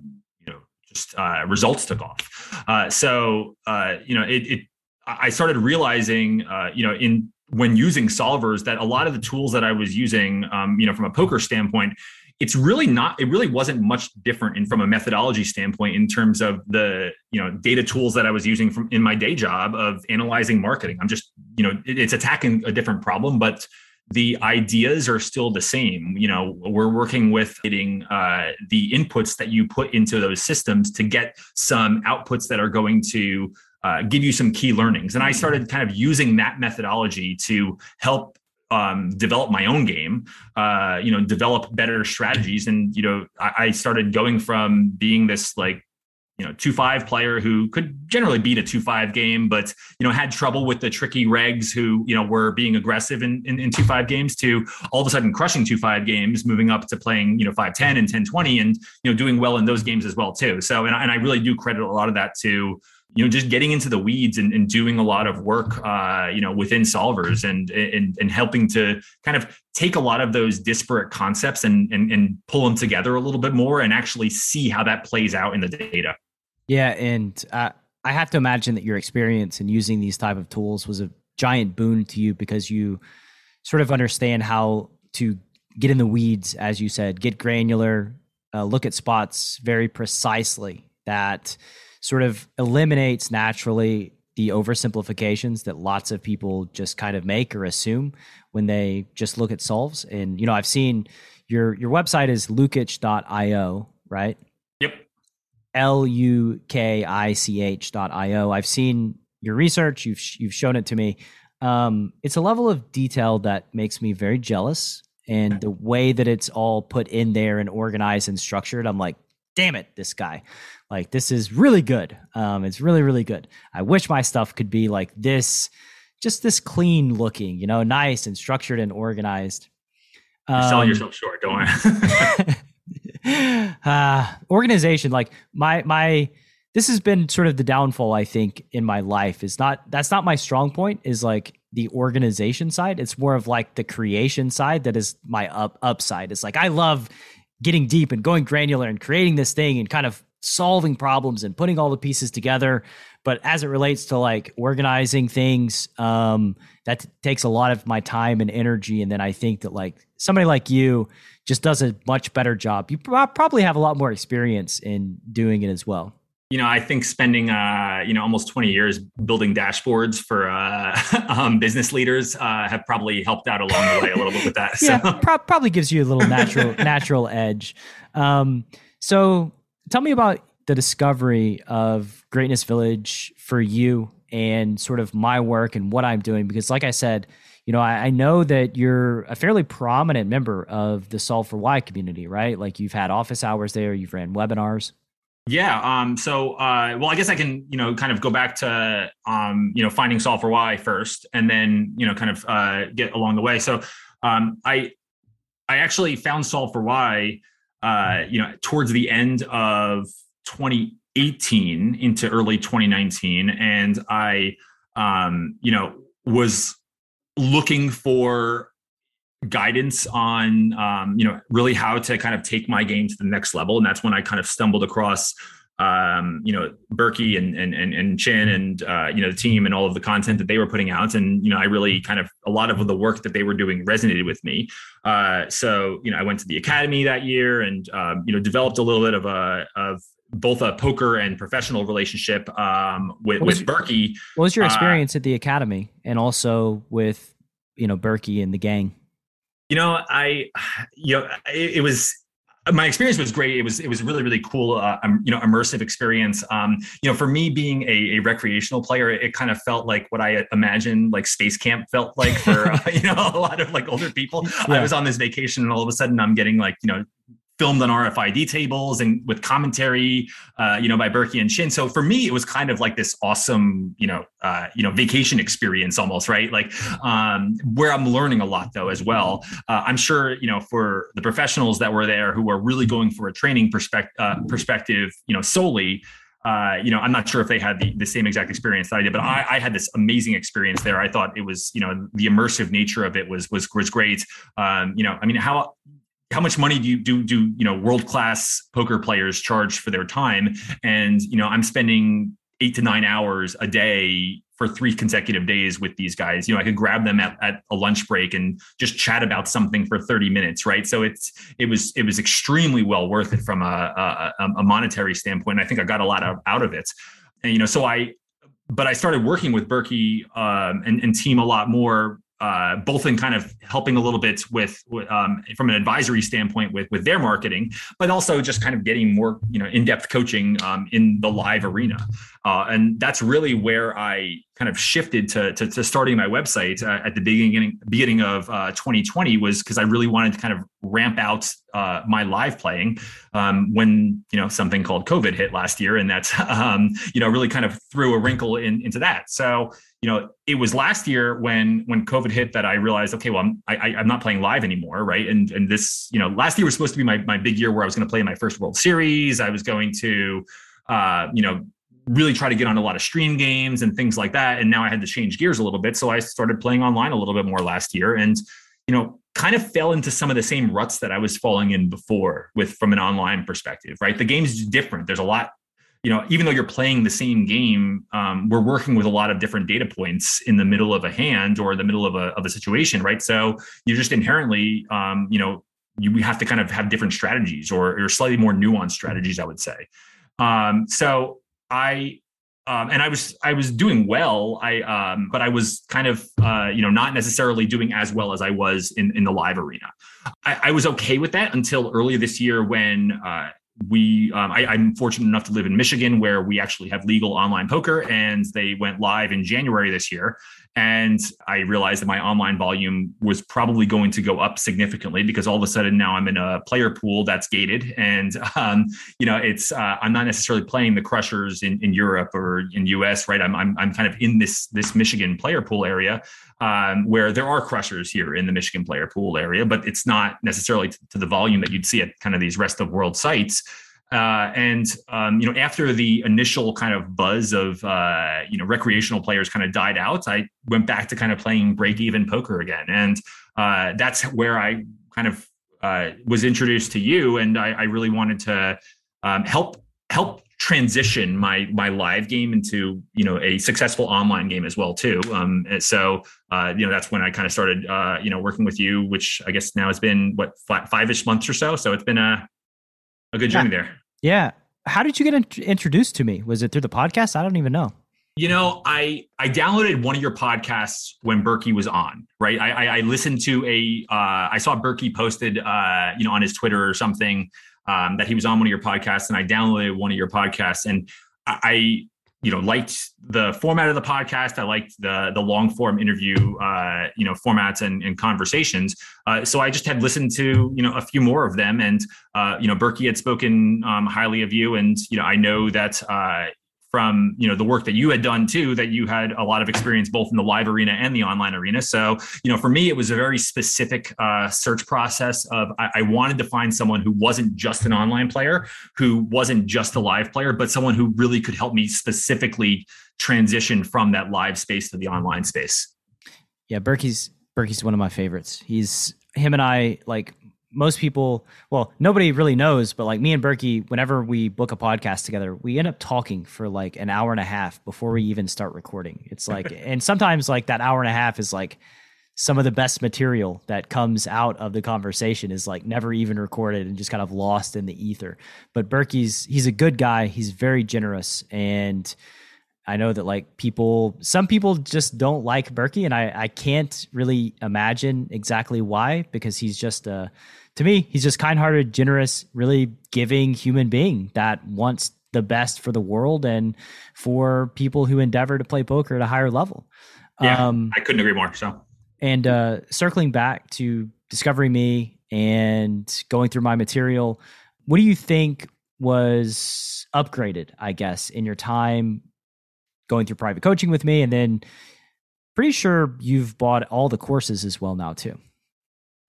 you know, just uh, results took off. Uh, so, uh, you know, it, it, I started realizing, uh, you know, in when using solvers that a lot of the tools that I was using, um, you know, from a poker standpoint, it's really not, it really wasn't much different in, from a methodology standpoint in terms of the, you know, data tools that I was using from in my day job of analyzing marketing. I'm just, you know, it, it's attacking a different problem, but the ideas are still the same. You know, we're working with getting uh, the inputs that you put into those systems to get some outputs that are going to uh, give you some key learnings. And I started kind of using that methodology to help Um, develop my own game, uh, you know, develop better strategies. And, you know, I, I started going from being this like, you know, two, five player who could generally beat a two, five game, but, you know, had trouble with the tricky regs who, you know, were being aggressive in, in, in two, five games to all of a sudden crushing two, five games, moving up to playing, you know, five, ten and ten, twenty, and, you know, doing well in those games as well too. So, and, and I really do credit a lot of that to, you know, just getting into the weeds and, and doing a lot of work, uh, you know, within solvers and, and, and helping to kind of take a lot of those disparate concepts and, and, and pull them together a little bit more and actually see how that plays out in the data. Yeah. And uh, I have to imagine that your experience in using these type of tools was a giant boon to you because you sort of understand how to get in the weeds, as you said, get granular, uh, look at spots very precisely that sort of eliminates naturally the oversimplifications that lots of people just kind of make or assume when they just look at solves. And, you know, I've seen your your website is lukich dot io, right? Yep. L U K I C H dot I O. I've seen your research. You've, you've shown it to me. Um, it's a level of detail that makes me very jealous. And the way that it's all put in there and organized and structured, I'm like, damn it, this guy. Like, this is really good. Um, it's really, really good. I wish my stuff could be like this, just this clean looking, you know, nice and structured and organized. Um, You're selling yourself short, don't worry. uh, organization, like my, my, this has been sort of the downfall, I think, in my life is not, that's not my strong point is like the organization side. It's more of like the creation side that is my up upside. It's like, I love getting deep and going granular and creating this thing and kind of solving problems and putting all the pieces together. But as it relates to like organizing things, um, that t- takes a lot of my time and energy. And then I think that like somebody like you just does a much better job. You pro- probably have a lot more experience in doing it as well. You know, I think spending, uh, you know, almost twenty years building dashboards for uh, um, business leaders uh, have probably helped out along the way a little bit with that. So. Yeah, pro- probably gives you a little natural natural edge. Um, so Tell me about the discovery of Greatness Village for you and sort of my work and what I'm doing. Because like I said, you know, I, I know that you're a fairly prominent member of the Solve for Why community, right? Like you've had office hours there, you've ran webinars. Yeah. Um, so, uh, well, I guess I can, you know, kind of go back to, um, you know, finding Solve for Why first, and then, you know, kind of uh, get along the way. So um, I, I actually found Solve for Why, uh, you know, towards the end of twenty eighteen into early twenty nineteen. And I, um, you know, was looking for guidance on, um, you know, really how to kind of take my game to the next level. And that's when I kind of stumbled across, um, you know, Berkey and, and, and, and Chin and, uh, you know, the team and all of the content that they were putting out. And, you know, I really kind of, a lot of the work that they were doing resonated with me. Uh, so, you know, I went to the academy that year and, um, you know, developed a little bit of a, of both a poker and professional relationship, um, with, what was, with Berkey. What was your experience uh, at the academy and also with, you know, Berkey and the gang? You know, I, you know, it, it was, my experience was great. It was, it was really, really cool, uh, um, you know, immersive experience. Um, you know, for me being a, a recreational player, it, it kind of felt like what I imagined like space camp felt like for, uh, you know, a lot of like older people. Yeah. I was on this vacation and all of a sudden I'm getting like, you know, filmed on R F I D tables and with commentary, uh, you know, by Berkey and Chin. So for me, it was kind of like this awesome, you know, uh, you know, vacation experience almost, right? Like um, where I'm learning a lot though, as well. Uh, I'm sure, you know, for the professionals that were there who are really going for a training perspective, uh, perspective, you know, solely, uh, you know, I'm not sure if they had the, the same exact experience that I did, but I, I had this amazing experience there. I thought it was, you know, the immersive nature of it was, was, was great. Um, you know, I mean, how, how much money do you do, do, you know, world-class poker players charge for their time? And, you know, I'm spending eight to nine hours a day for three consecutive days with these guys. You know, I could grab them at, at a lunch break and just chat about something for thirty minutes. Right. So it's, it was, it was extremely well worth it from a, a, a monetary standpoint. I think I got a lot of, out of it. And, you know, so I, but I started working with Berkey um, and, and team a lot more, Uh, both in kind of helping a little bit with, um, from an advisory standpoint with, with their marketing, but also just kind of getting more, you know, in-depth coaching um, in the live arena. Uh, and that's really where I kind of shifted to, to, to starting my website uh, at the beginning, beginning of uh, twenty twenty was because I really wanted to kind of ramp out uh, my live playing um, when, you know, something called COVID hit last year. And that's, um, you know, really kind of threw a wrinkle in, into that. So, you know, it was last year when when COVID hit that I realized, okay, well, I'm, I, I'm not playing live anymore, right? And and this, you know, last year was supposed to be my my big year where I was going to play my first World Series. I was going to, uh, you know, really try to get on a lot of stream games and things like that. And now I had to change gears a little bit. So I started playing online a little bit more last year and, you know, kind of fell into some of the same ruts that I was falling in before with from an online perspective, right? The game's different. There's a lot. You know, even though you're playing the same game, um, we're working with a lot of different data points in the middle of a hand or the middle of a of a situation, right? So you're just inherently, um, you know, you have to kind of have different strategies or, or slightly more nuanced strategies, I would say. Um, so I um, and I was I was doing well, I um, but I was kind of uh, you know not necessarily doing as well as I was in in the live arena. I, I was okay with that until earlier this year when. Uh, We, um, I, I'm fortunate enough to live in Michigan, where we actually have legal online poker, and they went live in January this year. And I realized that my online volume was probably going to go up significantly because all of a sudden now I'm in a player pool that's gated, and um, you know, it's uh, I'm not necessarily playing the crushers in, in Europe or in U S, right? I'm I'm I'm kind of in this this Michigan player pool area. Um, where there are crushers here in the Michigan player pool area, but it's not necessarily t- to the volume that you'd see at kind of these rest of world sites. Uh, and, um, you know, after the initial kind of buzz of, uh, you know, recreational players kind of died out, I went back to kind of playing break-even poker again. And uh, that's where I kind of uh, was introduced to you. And I, I really wanted to um, help help transition my my live game into, you know, a successful online game as well too. Um, and so, uh, you know, that's when I kind of started, uh, you know, working with you, which I guess now has been what five-ish months or so. So it's been a a good journey there. Yeah. How did you get int- introduced to me? Was it through the podcast? I don't even know. You know, I I downloaded one of your podcasts when Berkey was on, right? I I, I listened to a uh, I saw Berkey posted, uh, you know, on his Twitter or something. um, that he was on one of your podcasts, and I downloaded one of your podcasts, and I, you know, liked the format of the podcast. I liked the the long form interview, uh, you know, formats and, and conversations. Uh, so I just had listened to, you know, a few more of them, and, uh, you know, Berkey had spoken um, highly of you. And, you know, I know that, uh, from, you know, the work that you had done too, that you had a lot of experience both in the live arena and the online arena. So, you know, for me, it was a very specific uh, search process of, I, I wanted to find someone who wasn't just an online player, who wasn't just a live player, but someone who really could help me specifically transition from that live space to the online space. Yeah. Berkey's, Berkey's one of my favorites. He's him and I, like most people, well, nobody really knows, but like me and Berkey, whenever we book a podcast together, we end up talking for like an hour and a half before we even start recording. It's like, and sometimes like that hour and a half is like some of the best material that comes out of the conversation is like never even recorded and just kind of lost in the ether. But Berkey's, he's a good guy. He's very generous. And I know that like people, some people just don't like Berkey, and I, I can't really imagine exactly why, because he's just a, to me, he's just kind-hearted, generous, really giving human being that wants the best for the world and for people who endeavor to play poker at a higher level. Yeah, um, I couldn't agree more. So, and uh, circling back to discovering me and going through my material, what do you think was upgraded, I guess, in your time going through private coaching with me? And then pretty sure you've bought all the courses as well now too.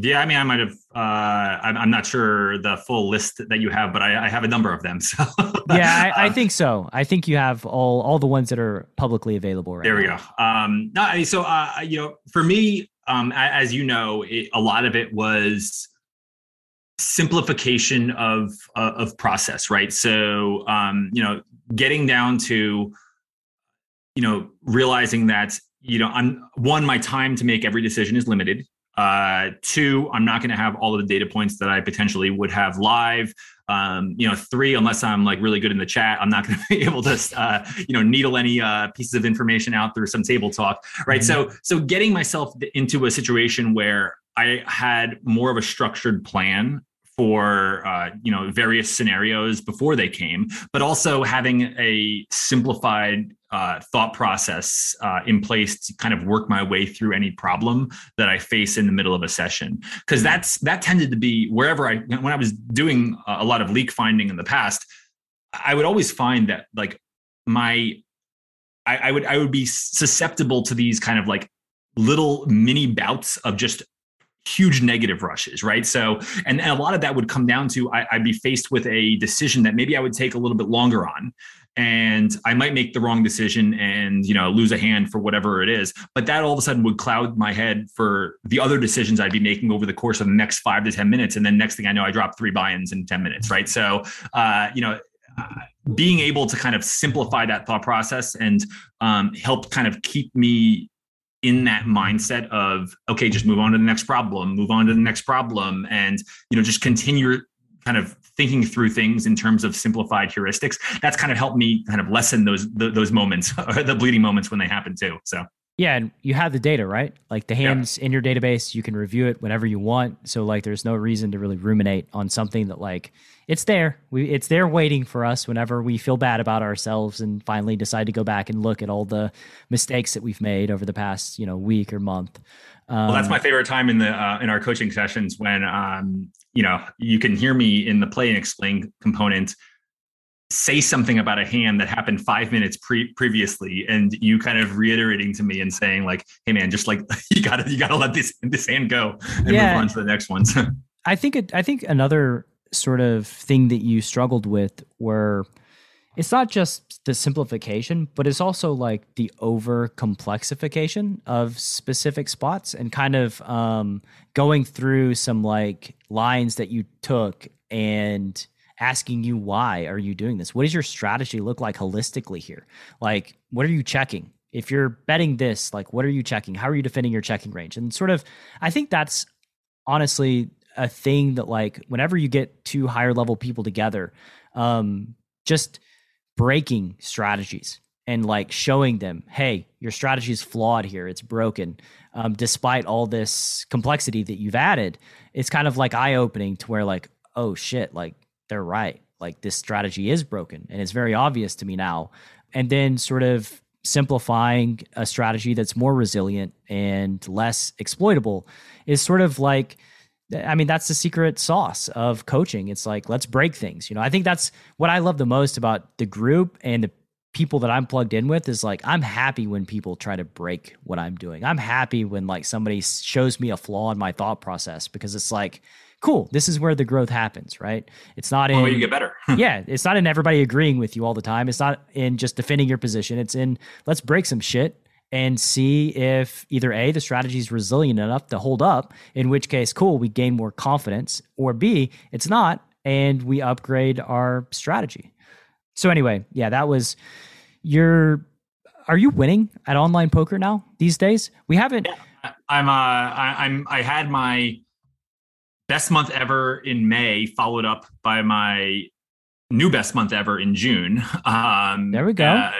Yeah, I mean, I might have. Uh, I'm, I'm not sure the full list that you have, but I, I have a number of them. So yeah, I, I think so. I think you have all all the ones that are publicly available. Right there we now. go. Um, no, I mean, so uh, you know, for me, um, as you know, it, a lot of it was simplification of uh, of process, right? So um, you know, getting down to you know realizing that you know, I'm one, my time to make every decision is limited. Uh, two, I'm not going to have all of the data points that I potentially would have live. Um, you know, three, unless I'm like really good in the chat, I'm not going to be able to, uh, you know, needle any uh, pieces of information out through some table talk, right? Mm-hmm. So, so getting myself into a situation where I had more of a structured plan for, uh, you know, various scenarios before they came, but also having a simplified uh, thought process uh, in place to kind of work my way through any problem that I face in the middle of a session. Cause that's, that tended to be wherever I, when I was doing a lot of leak finding in the past, I would always find that like my, I, I would, I would be susceptible to these kind of like little mini bouts of just huge negative rushes, right? So, and, and a lot of that would come down to, I, I'd be faced with a decision that maybe I would take a little bit longer on, and I might make the wrong decision and, you know, lose a hand for whatever it is. But that all of a sudden would cloud my head for the other decisions I'd be making over the course of the next five to ten minutes. And then next thing I know, I dropped three buy-ins in ten minutes, right? So, uh, you know, Uh, being able to kind of simplify that thought process and um, help kind of keep me in that mindset of, okay, just move on to the next problem, move on to the next problem. And, you know, just continue kind of thinking through things in terms of simplified heuristics. That's kind of helped me kind of lessen those, the, those moments, or the bleeding moments when they happen too. So, yeah. And you have the data, right? Like the hands yeah. in your database, you can review it whenever you want. So like, there's no reason to really ruminate on something that like it's there. We it's there waiting for us whenever we feel bad about ourselves and finally decide to go back and look at all the mistakes that we've made over the past, you know, week or month. Um, well, that's my favorite time in the, uh, in our coaching sessions when, um, you know, you can hear me in the play and explain component say something about a hand that happened five minutes pre- previously, and you kind of reiterating to me and saying like, "Hey, man, just like you gotta you gotta let this this hand go and yeah. move on to the next one." I think it, I think another sort of thing that you struggled with were it's not just the simplification, but it's also like the over complexification of specific spots and kind of um, going through some like lines that you took and asking you, why are you doing this? What does your strategy look like holistically here? Like, what are you checking? If you're betting this, like, what are you checking? How are you defending your checking range? And sort of, I think that's honestly a thing that like, whenever you get two higher level people together, um, just breaking strategies and like showing them, hey, your strategy is flawed here. It's broken. Um, despite all this complexity that you've added, it's kind of like eye opening to where like, oh shit, like, they're right. Like, this strategy is broken, and it's very obvious to me now. And then sort of simplifying a strategy that's more resilient and less exploitable is sort of like, I mean, that's the secret sauce of coaching. It's like, let's break things. You know, I think that's what I love the most about the group and the people that I'm plugged in with is like, I'm happy when people try to break what I'm doing. I'm happy when like somebody shows me a flaw in my thought process, because it's like, cool, this is where the growth happens, right? It's not in, well, you get better. Yeah. It's not in everybody agreeing with you all the time. It's not in just defending your position. It's in, let's break some shit and see if either A, the strategy is resilient enough to hold up, in which case, cool, we gain more confidence, or B, it's not, and we upgrade our strategy. So anyway, yeah, that was your, are you winning at online poker now these days? We haven't. Yeah, I'm, uh, I, I'm, I had my best month ever in May, followed up by my new best month ever in June. Um, there we go. Uh,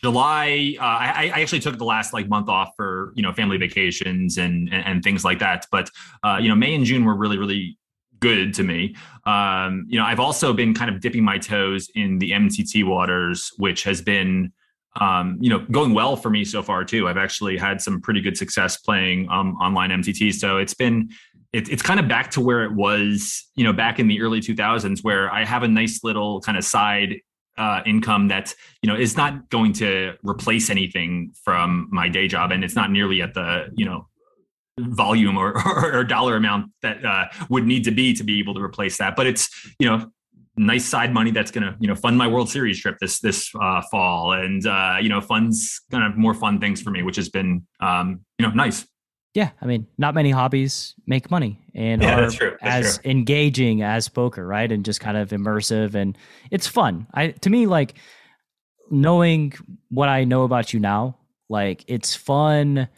July, uh, I, I actually took the last like month off for, you know, family vacations and, and, and things like that. But, uh, you know, May and June were really, really good to me. Um, you know, I've also been kind of dipping my toes in the M T T waters, which has been, um, you know, going well for me so far too. I've actually had some pretty good success playing um, online M T T. So it's been, it, it's kind of back to where it was, you know, back in the early two thousands, where I have a nice little kind of side Uh, income that, you know, is not going to replace anything from my day job. And it's not nearly at the, you know, volume or, or, or dollar amount that uh, would need to be to be able to replace that. But it's, you know, nice side money that's going to, you know, fund my World Series trip this this uh, fall and, uh, you know, funds kind of more fun things for me, which has been, um, you know, nice. Yeah. I mean, not many hobbies make money and yeah, are that's true. That's as true. engaging as poker, right? And just kind of immersive, and it's fun. I, to me, like, knowing what I know about you now, like, it's fun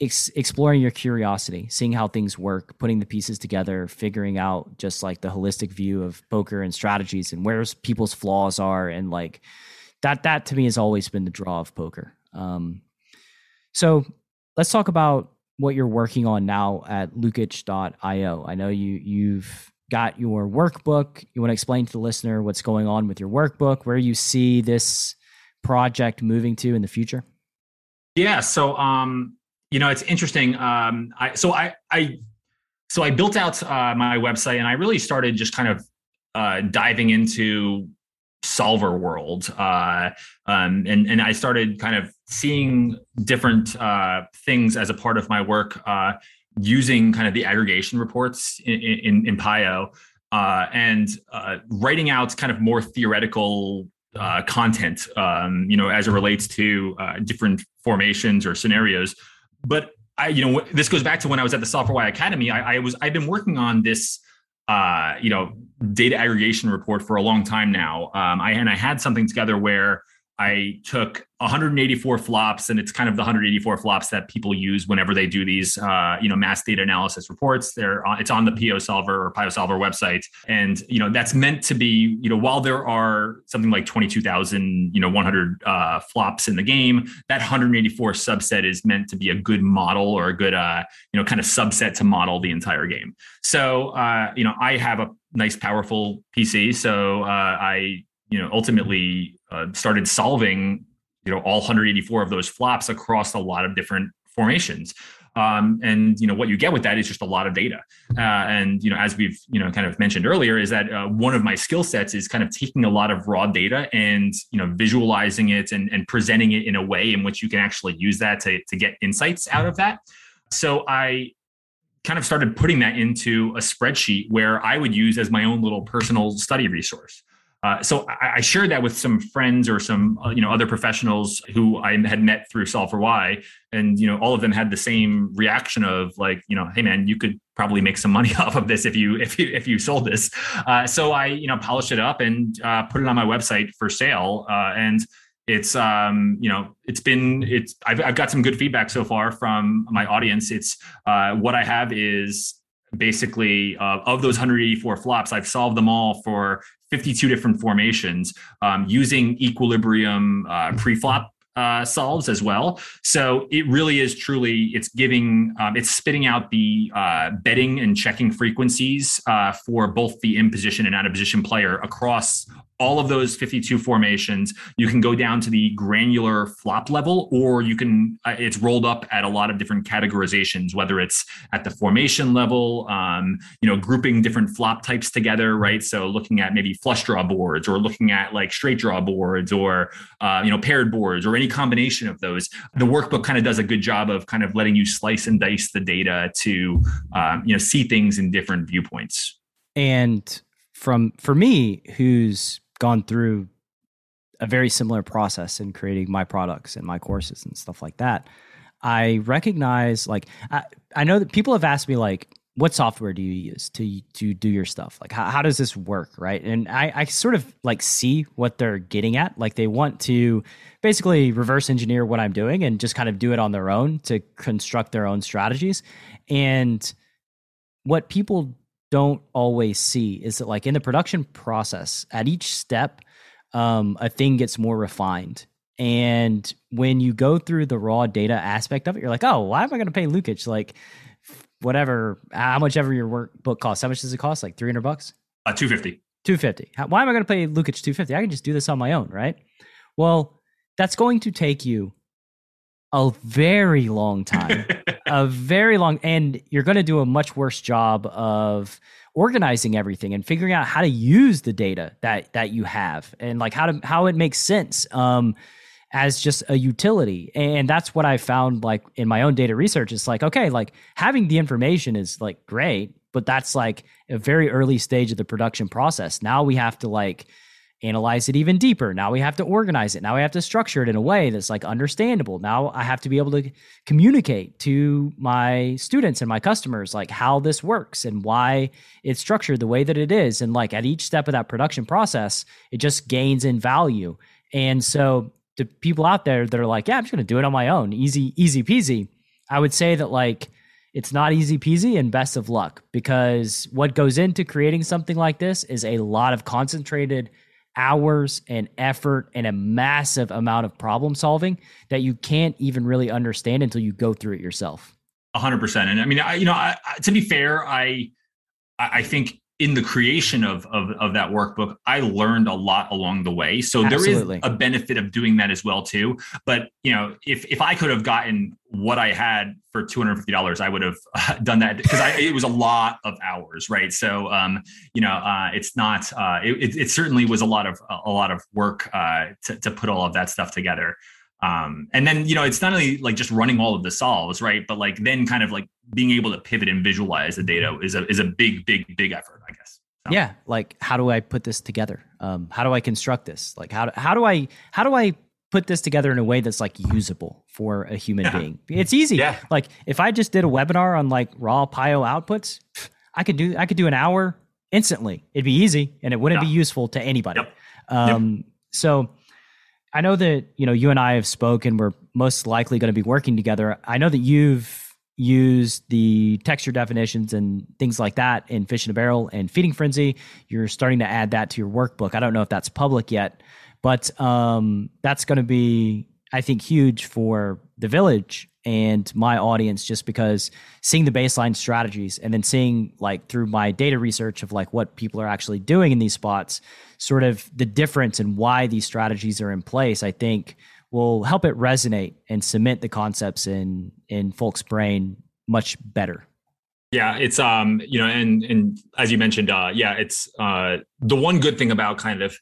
ex- exploring your curiosity, seeing how things work, putting the pieces together, figuring out just like the holistic view of poker and strategies and where people's flaws are. And like that, that to me has always been the draw of poker. Um, so let's talk about what you're working on now at lukich dot io. I know you, you've got your workbook. You want to explain to the listener what's going on with your workbook, where you see this project moving to in the future? Yeah. So, um, you know, it's interesting. Um, I, so I, I, so I built out uh, my website, and I really started just kind of uh, diving into solver world. Uh, um, and, and I started kind of seeing different uh, things as a part of my work, uh, using kind of the aggregation reports in, in, in P I O, uh, and uh, writing out kind of more theoretical uh, content, um, you know, as it relates to uh, different formations or scenarios. But I, you know, this goes back to when I was at the Solve for Why Academy. I, I was, I've been working on this, uh, you know, data aggregation report for a long time now. Um, I and I had something together where I took one hundred eighty-four flops, and it's kind of the one hundred eighty-four flops that people use whenever they do these, uh, you know, mass data analysis reports. They're on, it's on the P O Solver or P I O Solver website, and you know that's meant to be, you know, while there are something like twenty-two thousand, you know, one hundred uh, flops in the game, that one hundred eighty-four subset is meant to be a good model or a good, uh, you know, kind of subset to model the entire game. So, uh, you know, I have a nice, powerful P C, so uh, I, you know, ultimately. Uh, started solving, you know, all one hundred eighty-four of those flops across a lot of different formations. Um, and, you know, what you get with that is just a lot of data. Uh, and, you know, as we've, you know, kind of mentioned earlier, is that uh, one of my skill sets is kind of taking a lot of raw data and, you know, visualizing it and, and presenting it in a way in which you can actually use that to, to get insights out of that. So I kind of started putting that into a spreadsheet where I would use as my own little personal study resource. Uh, so I, I shared that with some friends or some, uh, you know, other professionals who I had met through Solve for Why, and, you know, all of them had the same reaction of like, you know, hey man, you could probably make some money off of this if you, if you, if you sold this. Uh, so I, you know, polished it up and uh, put it on my website for sale. Uh, and it's, um, you know, it's been, it's, I've, I've got some good feedback so far from my audience. It's uh, what I have is basically uh, of those one hundred eighty-four flops, I've solved them all for fifty-two different formations, um, using equilibrium uh, preflop uh, solves as well. So it really is truly, it's giving, um, it's spitting out the uh, betting and checking frequencies uh, for both the in position and out of position player across all of those fifty-two formations. You can go down to the granular flop level, or you can, uh, it's rolled up at a lot of different categorizations, whether it's at the formation level, um, you know, grouping different flop types together, right? So looking at maybe flush draw boards, or looking at like straight draw boards, or, uh, you know, paired boards, or any combination of those. The workbook kind of does a good job of kind of letting you slice and dice the data to, um, you know, see things in different viewpoints. And from, for me, who's gone through a very similar process in creating my products and my courses and stuff like that, I recognize, like, I, I know that people have asked me, like, what software do you use to, to do your stuff? Like, how, how does this work, right? And I, I sort of, like, see what they're getting at. Like, they want to basically reverse engineer what I'm doing and just kind of do it on their own to construct their own strategies. And what people don't always see is that, like, in the production process, at each step, um, a thing gets more refined. And when you go through the raw data aspect of it, you're like, oh, why am I going to pay Lukich? Like, whatever, how much ever your workbook costs. How much does it cost? Like three hundred bucks? Uh, two hundred fifty. two hundred fifty. How, why am I going to pay Lukich two hundred fifty? I can just do this on my own, right? Well, that's going to take you a very long time. A very long, and you're going to do a much worse job of organizing everything and figuring out how to use the data that that you have, and like how to how it makes sense um, as just a utility. And that's what I found, like, in my own data research. It's like, okay, like, having the information is, like, great, but that's, like, a very early stage of the production process. Now we have to, like, analyze it even deeper. Now we have to organize it. Now we have to structure it in a way that's, like, understandable. Now I have to be able to communicate to my students and my customers, like, how this works and why it's structured the way that it is. And, like, at each step of that production process, it just gains in value. And so to people out there that are like, yeah, I'm just going to do it on my own, easy, easy peasy, I would say that, like, it's not easy peasy, and best of luck, because what goes into creating something like this is a lot of concentrated hours and effort and a massive amount of problem solving that you can't even really understand until you go through it yourself. A hundred percent. And I mean, I, you know, I, I, to be fair, I, I think in the creation of, of, of that workbook, I learned a lot along the way. So Absolutely. There is a benefit of doing that as well too. But, you know, if, if I could have gotten what I had for two hundred fifty dollars, I would have uh, done that, because it was a lot of hours. Right. So, um, you know, uh, it's not, uh, it, it certainly was a lot of, a lot of work uh, to, to put all of that stuff together. Um, and then, you know, it's not only like just running all of the solves, right? But, like, then kind of like being able to pivot and visualize the data is a, is a big, big, big effort, I guess. So. Yeah. Like, how do I put this together? Um, how do I construct this? Like, how, do, how do I, how do I put this together in a way that's, like, usable for a human yeah. being? It's easy. Yeah. Like, if I just did a webinar on, like, raw P I O outputs, I could do, I could do an hour instantly. It'd be easy, and it wouldn't yeah. be useful to anybody. Yep. Um, yep. So I know that, you know, you and I have spoken, we're most likely going to be working together. I know that you've used the texture definitions and things like that in Fish in a Barrel and Feeding Frenzy. You're starting to add that to your workbook. I don't know if that's public yet, but um, that's going to be, I think, huge for the Village and my audience, just because seeing the baseline strategies and then seeing, like, through my data research of, like, what people are actually doing in these spots, sort of the difference and why these strategies are in place, I think will help it resonate and cement the concepts in, in folks' brain much better. Yeah, it's, um, you know, and, and as you mentioned, uh, yeah, it's uh, the one good thing about kind of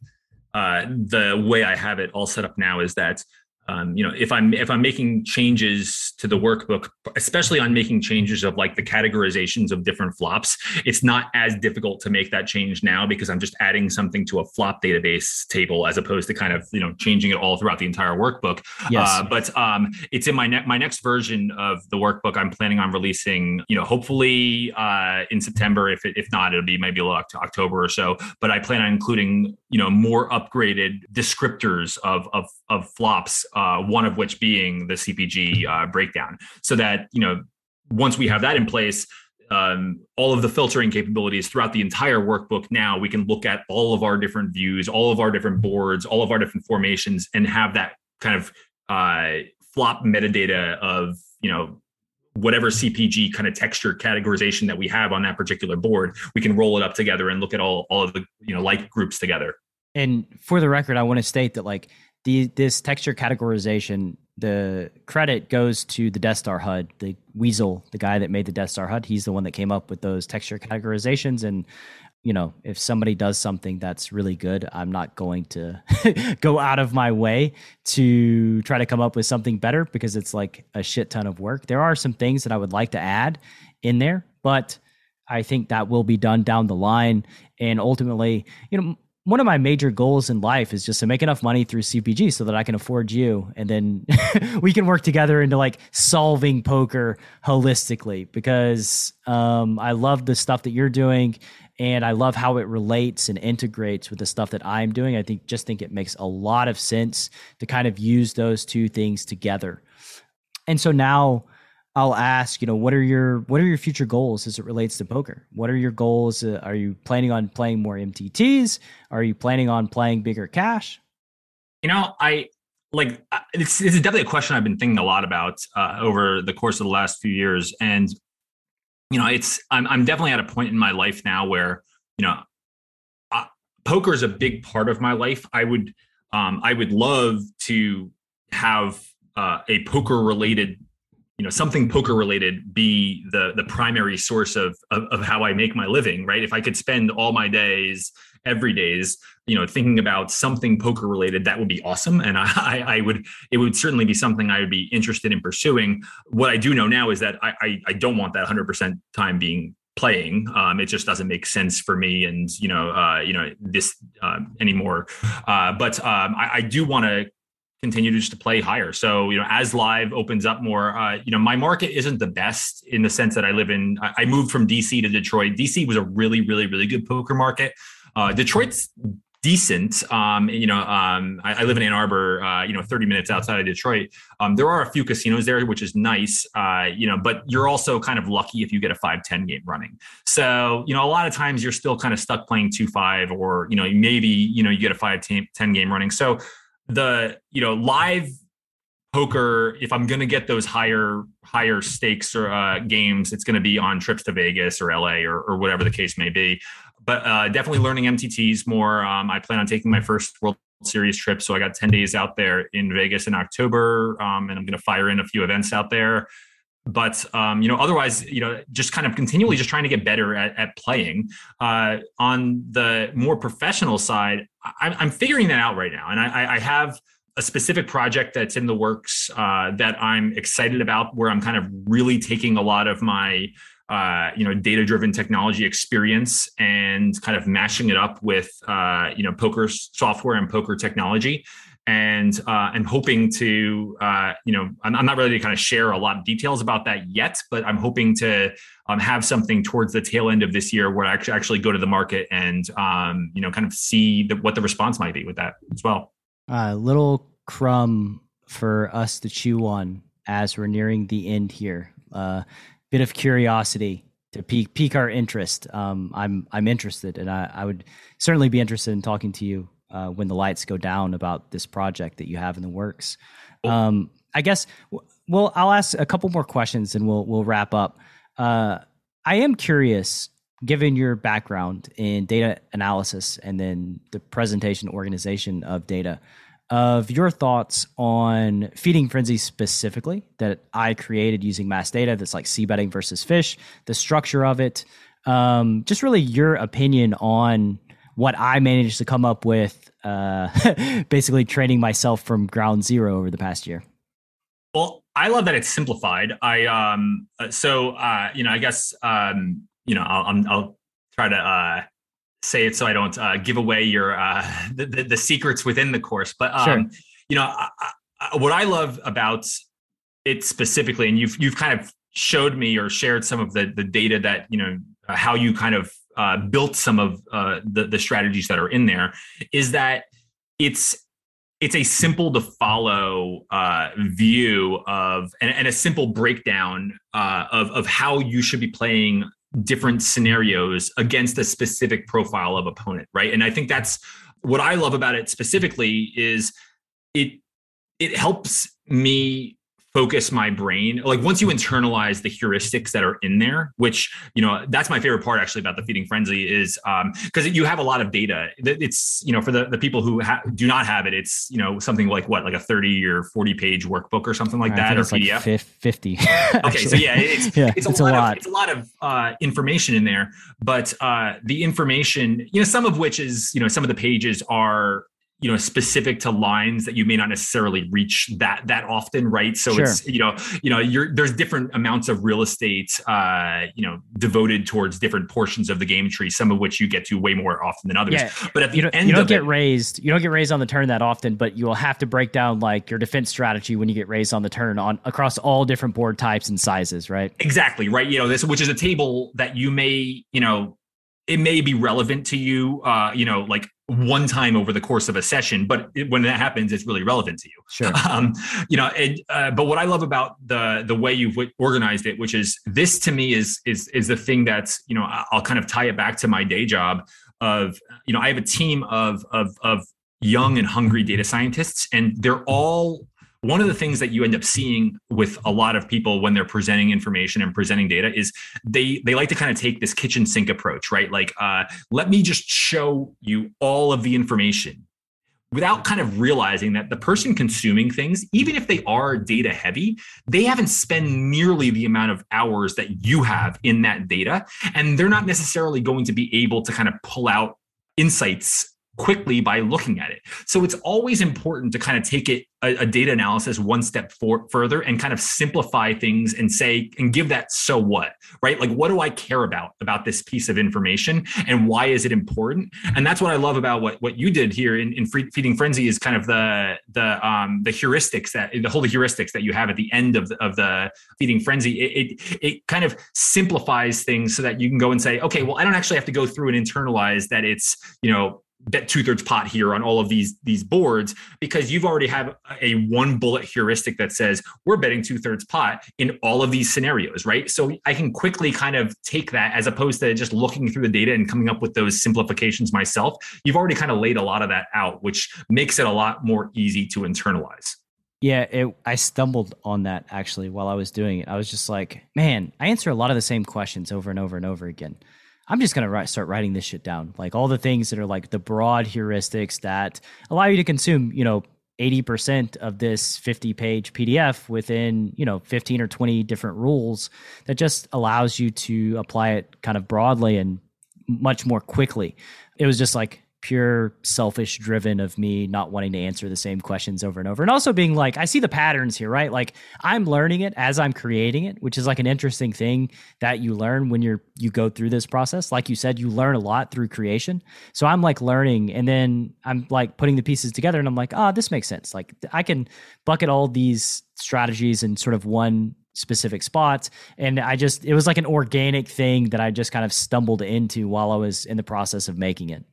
uh, the way I have it all set up now is that Um, you know, if I'm if I'm making changes to the workbook, especially on making changes of, like, the categorizations of different flops, it's not as difficult to make that change now, because I'm just adding something to a flop database table as opposed to kind of, you know, changing it all throughout the entire workbook. Yes. Uh, but um, it's in my ne- my next version of the workbook. I'm planning on releasing, you know, hopefully uh, in September. If it, if not, it'll be maybe October or so. But I plan on including, you know, more upgraded descriptors of of of flops. Uh, one of which being the C P G uh, breakdown, so that, you know, once we have that in place, um, all of the filtering capabilities throughout the entire workbook, now we can look at all of our different views, all of our different boards, all of our different formations, and have that kind of uh, flop metadata of, you know, whatever C P G kind of texture categorization that we have on that particular board, we can roll it up together and look at all, all of the, you know, like groups together. And for the record, I want to state that like the, this texture categorization, the credit goes to the Death Star H U D, the Weasel, the guy that made the Death Star H U D. He's the one that came up with those texture categorizations. And, you know, if somebody does something that's really good, I'm not going to go out of my way to try to come up with something better because it's like a shit ton of work. There are some things that I would like to add in there, but I think that will be done down the line. And ultimately, you know, one of my major goals in life is just to make enough money through C P G so that I can afford you. And then we can work together into like solving poker holistically, because um, I love the stuff that you're doing and I love how it relates and integrates with the stuff that I'm doing. I think just think it makes a lot of sense to kind of use those two things together. And so now I'll ask, you know, what are your what are your future goals as it relates to poker? What are your goals? Uh, are you planning on playing more M T Ts? Are you planning on playing bigger cash? You know, I like it's, it's definitely a question I've been thinking a lot about uh, over the course of the last few years. And, you know, it's I'm, I'm definitely at a point in my life now where, you know, uh, poker is a big part of my life. I would um, I would love to have uh, a poker related you know, something poker related be the the primary source of, of of how I make my living, right? If I could spend all my days, every days, you know, thinking about something poker related, that would be awesome. And I, I would, it would certainly be something I would be interested in pursuing. What I do know now is that I I, I don't want that one hundred percent time being playing. Um, it just doesn't make sense for me, and you know, uh, you know, this uh, anymore. Uh, but um, I, I do want to continue to just to play higher. So, you know, as live opens up more, uh, you know, my market isn't the best in the sense that I live in. I, I moved from D C to Detroit. D C was a really, really, really good poker market. Uh, Detroit's decent. Um, you know, um, I, I live in Ann Arbor, uh, you know, thirty minutes outside of Detroit. Um, there are a few casinos there, which is nice, uh, you know, but you're also kind of lucky if you get a five ten game running. So, you know, a lot of times you're still kind of stuck playing two five or, you know, maybe, you know, you get a five ten game running. So, the, you know, live poker, if I'm going to get those higher, higher stakes or uh, games, it's going to be on trips to Vegas or L A or, or whatever the case may be. But uh, definitely learning M T Ts more. Um, I plan on taking my first World Series trip. So I got ten days out there in Vegas in October, um, and I'm going to fire in a few events out there. But, um, you know, otherwise, you know, just kind of continually just trying to get better at, at playing. Uh, on the more professional side, I, I'm figuring that out right now. And I, I have a specific project that's in the works uh, that I'm excited about, where I'm kind of really taking a lot of my, uh, you know, data-driven technology experience and kind of mashing it up with, uh, you know, poker software and poker technology. And uh, I'm hoping to, uh, you know, I'm, I'm not ready to kind of share a lot of details about that yet, but I'm hoping to um, have something towards the tail end of this year where I actually, actually go to the market and, um, you know, kind of see the, what the response might be with that as well. A little crumb for us to chew on as we're nearing the end here. A uh, bit of curiosity to pique, pique our interest. Um, I'm I'm interested, and I, I would certainly be interested in talking to you Uh, when the lights go down about this project that you have in the works. Um, I guess, w- well, I'll ask a couple more questions and we'll we'll wrap up. Uh, I am curious, given your background in data analysis and then the presentation organization of data, of your thoughts on Feeding Frenzy specifically that I created using mass data that's like sea betting versus fish, the structure of it, um, just really your opinion on what I managed to come up with, uh, basically training myself from ground zero over the past year. Well, I love that it's simplified. I, um, so, uh, you know, I guess, um, you know, I'll, I'll try to, uh, say it so I don't, uh, give away your, uh, the, the, the secrets within the course, but, um, sure. You know, I, I, what I love about it specifically, and you've, you've kind of showed me or shared some of the, the data that, you know, how you kind of, Uh, built some of uh, the, the strategies that are in there, is that it's it's a simple to follow uh, view of and, and a simple breakdown uh, of of how you should be playing different scenarios against a specific profile of opponent, right? And I think that's what I love about it specifically is it it helps me focus my brain. Like once you internalize the heuristics that are in there, which, you know, that's my favorite part actually about the Feeding Frenzy is um, because you have a lot of data. It's, you know, for the, the people who ha- do not have it, it's, you know, something like what, like a thirty or forty page workbook or something like I that or P D F. Like fifty. Okay. So yeah, it's, yeah, it's, a, it's lot a lot. Of, it's a lot of uh, information in there, but uh, the information, you know, some of which is, you know, some of the pages are, you know, specific to lines that you may not necessarily reach that that often, right? So sure. It's, you know, you know, you're, there's different amounts of real estate, uh, you know, devoted towards different portions of the game tree, some of which you get to way more often than others. Yeah. But at the you don't, end you don't of get it, raised, you don't get raised on the turn that often, but you will have to break down like your defense strategy when you get raised on the turn on across all different board types and sizes, right? Exactly, right? You know, this, which is a table that you may, you know, it may be relevant to you, uh, you know, like one time over the course of a session, but it, when that happens, it's really relevant to you. Sure. Um, you know, and, uh, but what I love about the the way you've organized it, which is this to me is is is the thing that's, you know, I'll kind of tie it back to my day job of, you know, I have a team of of of young and hungry data scientists, and they're all. One of the things that you end up seeing with a lot of people when they're presenting information and presenting data is they they like to kind of take this kitchen sink approach, right? Like, uh, let me just show you all of the information without kind of realizing that the person consuming things, even if they are data heavy, they haven't spent nearly the amount of hours that you have in that data. And they're not necessarily going to be able to kind of pull out insights quickly by looking at it. So it's always important to kind of take it a, a data analysis one step for, further and kind of simplify things and say, and give that so what, right? Like, what do I care about, about this piece of information and why is it important? And that's what I love about what, what you did here in, in Feeding Frenzy is kind of the, the, um, the heuristics that the whole, the heuristics that you have at the end of the, of the Feeding Frenzy, it, it, it kind of simplifies things so that you can go and say, okay, well, I don't actually have to go through and internalize that it's, you know, bet two thirds pot here on all of these, these boards, because you've already have a one bullet heuristic that says we're betting two thirds pot in all of these scenarios. Right. So I can quickly kind of take that as opposed to just looking through the data and coming up with those simplifications myself. You've already kind of laid a lot of that out, which makes it a lot more easy to internalize. Yeah. It, I stumbled on that actually while I was doing it. I was just like, man, I answer a lot of the same questions over and over and over again. I'm just going to start writing this shit down. Like all the things that are like the broad heuristics that allow you to consume, you know, eighty percent of this fifty page P D F within, you know, fifteen or twenty different rules that just allows you to apply it kind of broadly and much more quickly. It was just like pure selfish driven of me not wanting to answer the same questions over and over. And also being like, I see the patterns here, right? Like I'm learning it as I'm creating it, which is like an interesting thing that you learn when you're, you go through this process. Like you said, you learn a lot through creation. So I'm like learning and then I'm like putting the pieces together and I'm like, oh, this makes sense. Like I can bucket all these strategies in sort of one specific spots. And I just, it was like an organic thing that I just kind of stumbled into while I was in the process of making it.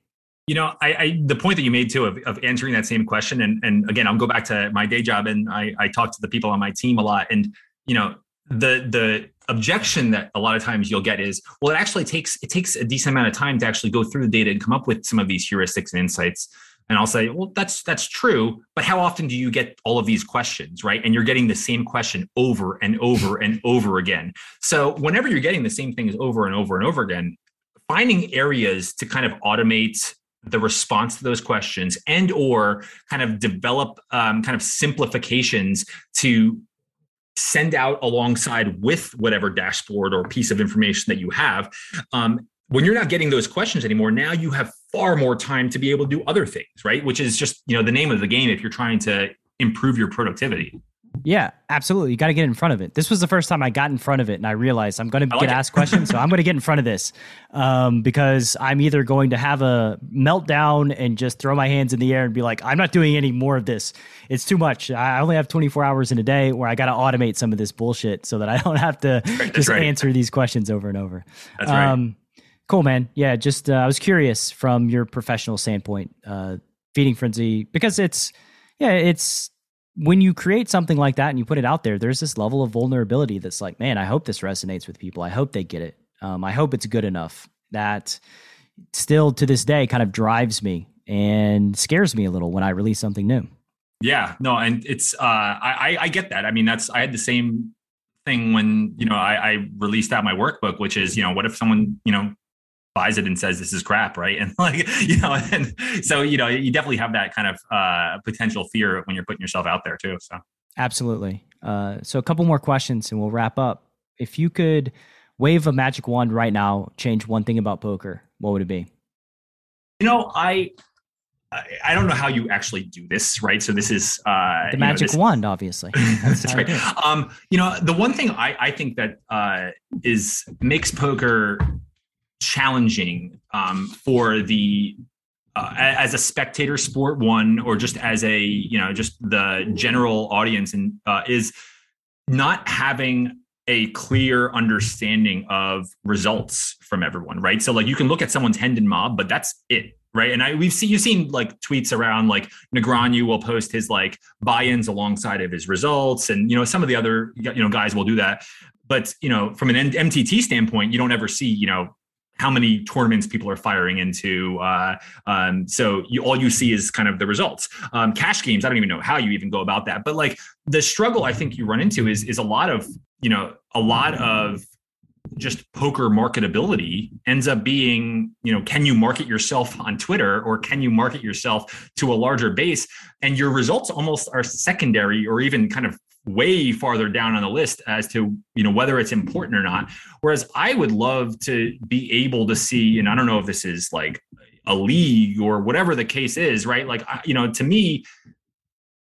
You know, I, I the point that you made too of, of answering that same question, and and again, I'll go back to my day job, and I, I talk to the people on my team a lot, and you know, the the objection that a lot of times you'll get is, well, it actually takes it takes a decent amount of time to actually go through the data and come up with some of these heuristics and insights. And I'll say, well, that's that's true, but how often do you get all of these questions, right? And you're getting the same question over and over and over again. So whenever you're getting the same things over and over and over again, finding areas to kind of automate the response to those questions and or kind of develop um, kind of simplifications to send out alongside with whatever dashboard or piece of information that you have. Um, when you're not getting those questions anymore, now you have far more time to be able to do other things, right? Which is just, you know, the name of the game if you're trying to improve your productivity. Yeah, absolutely. You got to get in front of it. This was the first time I got in front of it and I realized I'm going to get asked questions. So I'm going to get in front of this um, because I'm either going to have a meltdown and just throw my hands in the air and be like, I'm not doing any more of this. It's too much. I only have twenty-four hours in a day where I got to automate some of this bullshit so that I don't have to just answer these questions over and over. That's um, right. Cool, man. Yeah, just uh, I was curious from your professional standpoint, uh, Feeding Frenzy, because it's, yeah, it's, when you create something like that and you put it out there, there's this level of vulnerability that's like, man, I hope this resonates with people. I hope they get it. Um, I hope it's good enough that still to this day kind of drives me and scares me a little when I release something new. Yeah, no. And it's, uh, I, I get that. I mean, that's, I had the same thing when, you know, I, I released out my workbook, which is, you know, what if someone, you know, buys it and says, this is crap. Right. And like, you know, and so, you know, you definitely have that kind of uh, potential fear when you're putting yourself out there too. So. Absolutely. Uh, so a couple more questions and we'll wrap up. If you could wave a magic wand right now, change one thing about poker, what would it be? You know, I, I don't know how you actually do this, right? So this is uh, the magic you know, this, wand, obviously. That's, that's right. Um, you know, the one thing I, I think that uh, is makes poker challenging um, for the uh, as a spectator sport, one, or just as a you know just the general audience, and uh, is not having a clear understanding of results from everyone, right? So like you can look at someone's Hendon Mob, but that's it. Right. And I, we've seen, you've seen like tweets around like Negreanu will post his like buy-ins alongside of his results. And, you know, some of the other, you know, guys will do that, but, you know, from an M T T standpoint, you don't ever see, you know, how many tournaments people are firing into. Uh, um, so you, all you see is kind of the results. Um, cash games, I don't even know how you even go about that, but like the struggle I think you run into is, is a lot of, you know, a lot of, just poker marketability ends up being, you know, can you market yourself on Twitter or can you market yourself to a larger base? And your results almost are secondary or even kind of way farther down on the list as to, you know, whether it's important or not. Whereas I would love to be able to see, and I don't know if this is like a league or whatever the case is, right? Like, you know, to me,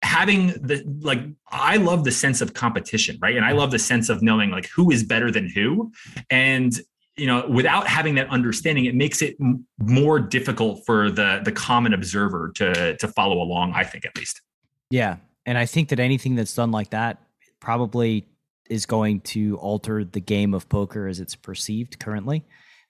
having the, like, I love the sense of competition, right? And I love the sense of knowing like who is better than who. And, you know, without having that understanding, it makes it m- more difficult for the the common observer to to follow along, I think, at least. Yeah. And I think that anything that's done like that probably is going to alter the game of poker as it's perceived currently,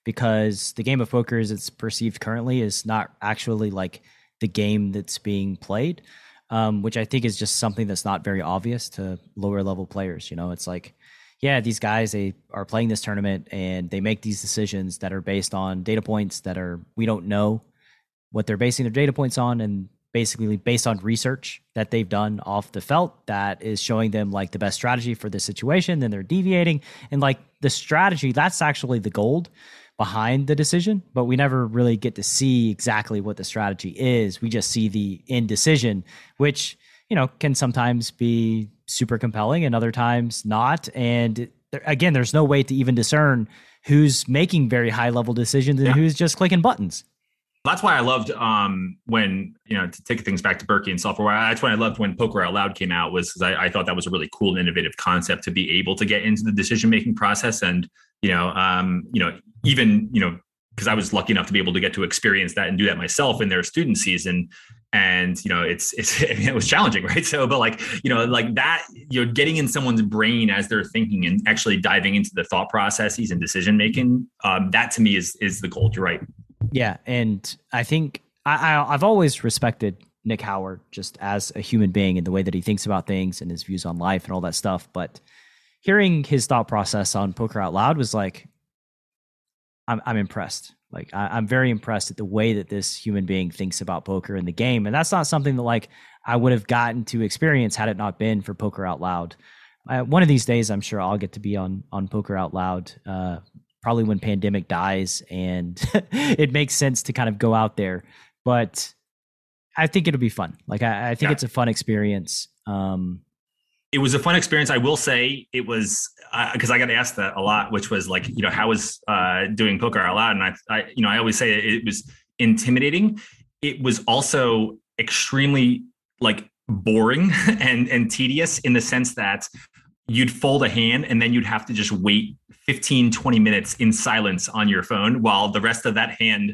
because the game of poker as it's perceived currently is not actually like the game that's being played. Um, which I think is just something that's not very obvious to lower level players. You know, it's like, yeah, these guys, they are playing this tournament and they make these decisions that are based on data points that are, we don't know what they're basing their data points on. And basically based on research that they've done off the felt that is showing them like the best strategy for this situation. Then they're deviating and like the strategy, that's actually the gold behind the decision, but we never really get to see exactly what the strategy is. We just see the indecision, which, you know, can sometimes be super compelling and other times not. And there, again, there's no way to even discern who's making very high level decisions and yeah. who's just clicking buttons. That's why I loved um, when, you know, to take things back to Berkey and Solve for Why, that's why I loved when Poker Out Loud came out, was because I, I thought that was a really cool and innovative concept to be able to get into the decision-making process. And, you know, um, you know, even, you know, because I was lucky enough to be able to get to experience that and do that myself in their student season. And, you know, it's, it's, I mean, it was challenging, right? So, but like, you know, like that, you know, getting in someone's brain as they're thinking and actually diving into the thought processes and decision-making, um, that to me is, is the gold. You're right. Yeah. And I think I, I, I've always respected Nick Howard just as a human being and the way that he thinks about things and his views on life and all that stuff. But hearing his thought process on Poker Out Loud was like, I'm, I'm impressed. Like I, I'm very impressed at the way that this human being thinks about poker in the game. And that's not something that like I would have gotten to experience had it not been for Poker Out Loud. Uh, one of these days, I'm sure I'll get to be on, on Poker Out Loud, uh, probably when pandemic dies and it makes sense to kind of go out there, but I think it'll be fun. Like, I, I think yeah. it's a fun experience. Um, it was a fun experience. I will say it was, uh, cause I got asked that a lot, which was like, you know, how was, uh, doing Poker Out Loud? And I, I, you know, I always say it was intimidating. It was also extremely like boring and, and tedious in the sense that you'd fold a hand and then you'd have to just wait fifteen, twenty minutes in silence on your phone while the rest of that hand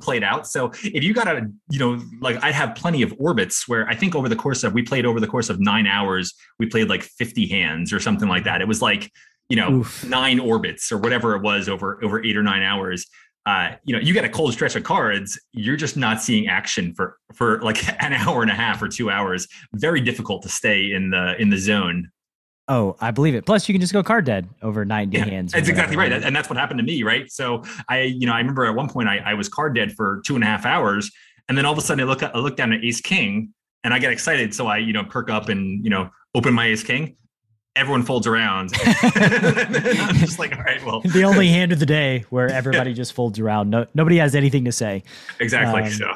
played out. So if you got a, you know, like I'd have plenty of orbits where I think over the course of, we played over the course of nine hours, we played like fifty hands or something like that. It was like, you know, Oof. nine orbits or whatever it was over, over eight or nine hours. Uh, you know, you get a cold stretch of cards, you're just not seeing action for, for like an hour and a half or two hours. Very difficult to stay in the, in the zone. Oh, I believe it. Plus, you can just go card dead over ninety yeah, hands. That's exactly right. And that's what happened to me, right? So I, you know, I remember at one point I, I was card dead for two and a half hours. And then all of a sudden I look, I look down at Ace King and I get excited. So I, you know, perk up and, you know, open my ace king. Everyone folds around. I'm just like, all right, well. The only hand of the day where everybody yeah. just folds around. No, nobody has anything to say. Exactly. Um, so.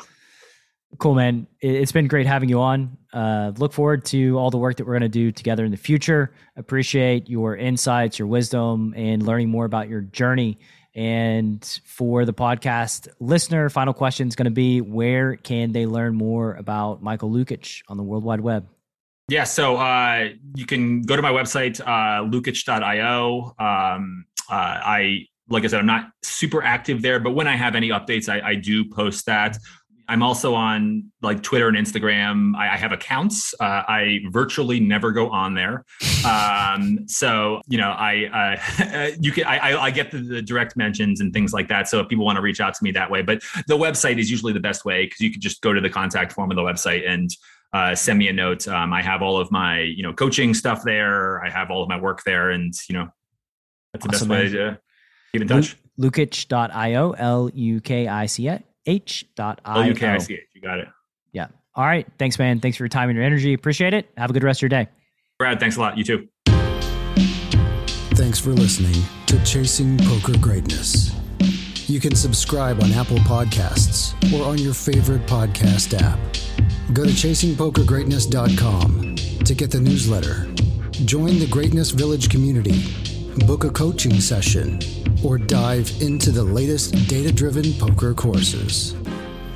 Cool, man. It's been great having you on. Uh, look forward to all the work that we're going to do together in the future. Appreciate your insights, your wisdom, and learning more about your journey. And for the podcast listener, final question is going to be, where can they learn more about Michael Lukich on the World Wide Web? Yeah, so uh, you can go to my website, uh, lukich dot io. Um, uh, I, like I said, I'm not super active there, but when I have any updates, I, I do post that. I'm also on like Twitter and Instagram. I, I have accounts. Uh, I virtually never go on there. Um, so, you know, I, uh, you can, I, I get the, the direct mentions and things like that. So if people want to reach out to me that way, but the website is usually the best way, 'cause you can just go to the contact form of the website and uh, send me a note. Um, I have all of my, you know, coaching stuff there. I have all of my work there, and, you know, that's the awesome, best man. way to get in touch. lukich dot io, L U K I C H. H dot I O. L U K I C H. You got it. Yeah. All right. Thanks, man. Thanks for your time and your energy. Appreciate it. Have a good rest of your day. Brad, thanks a lot. You too. Thanks for listening to Chasing Poker Greatness. You can subscribe on Apple Podcasts or on your favorite podcast app. Go to chasing poker greatness dot com to get the newsletter. Join the Greatness Village community. Book a coaching session, or dive into the latest data-driven poker courses.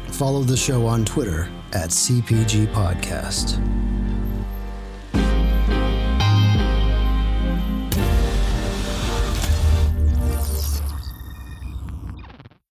Follow the show on Twitter at C P G Podcast.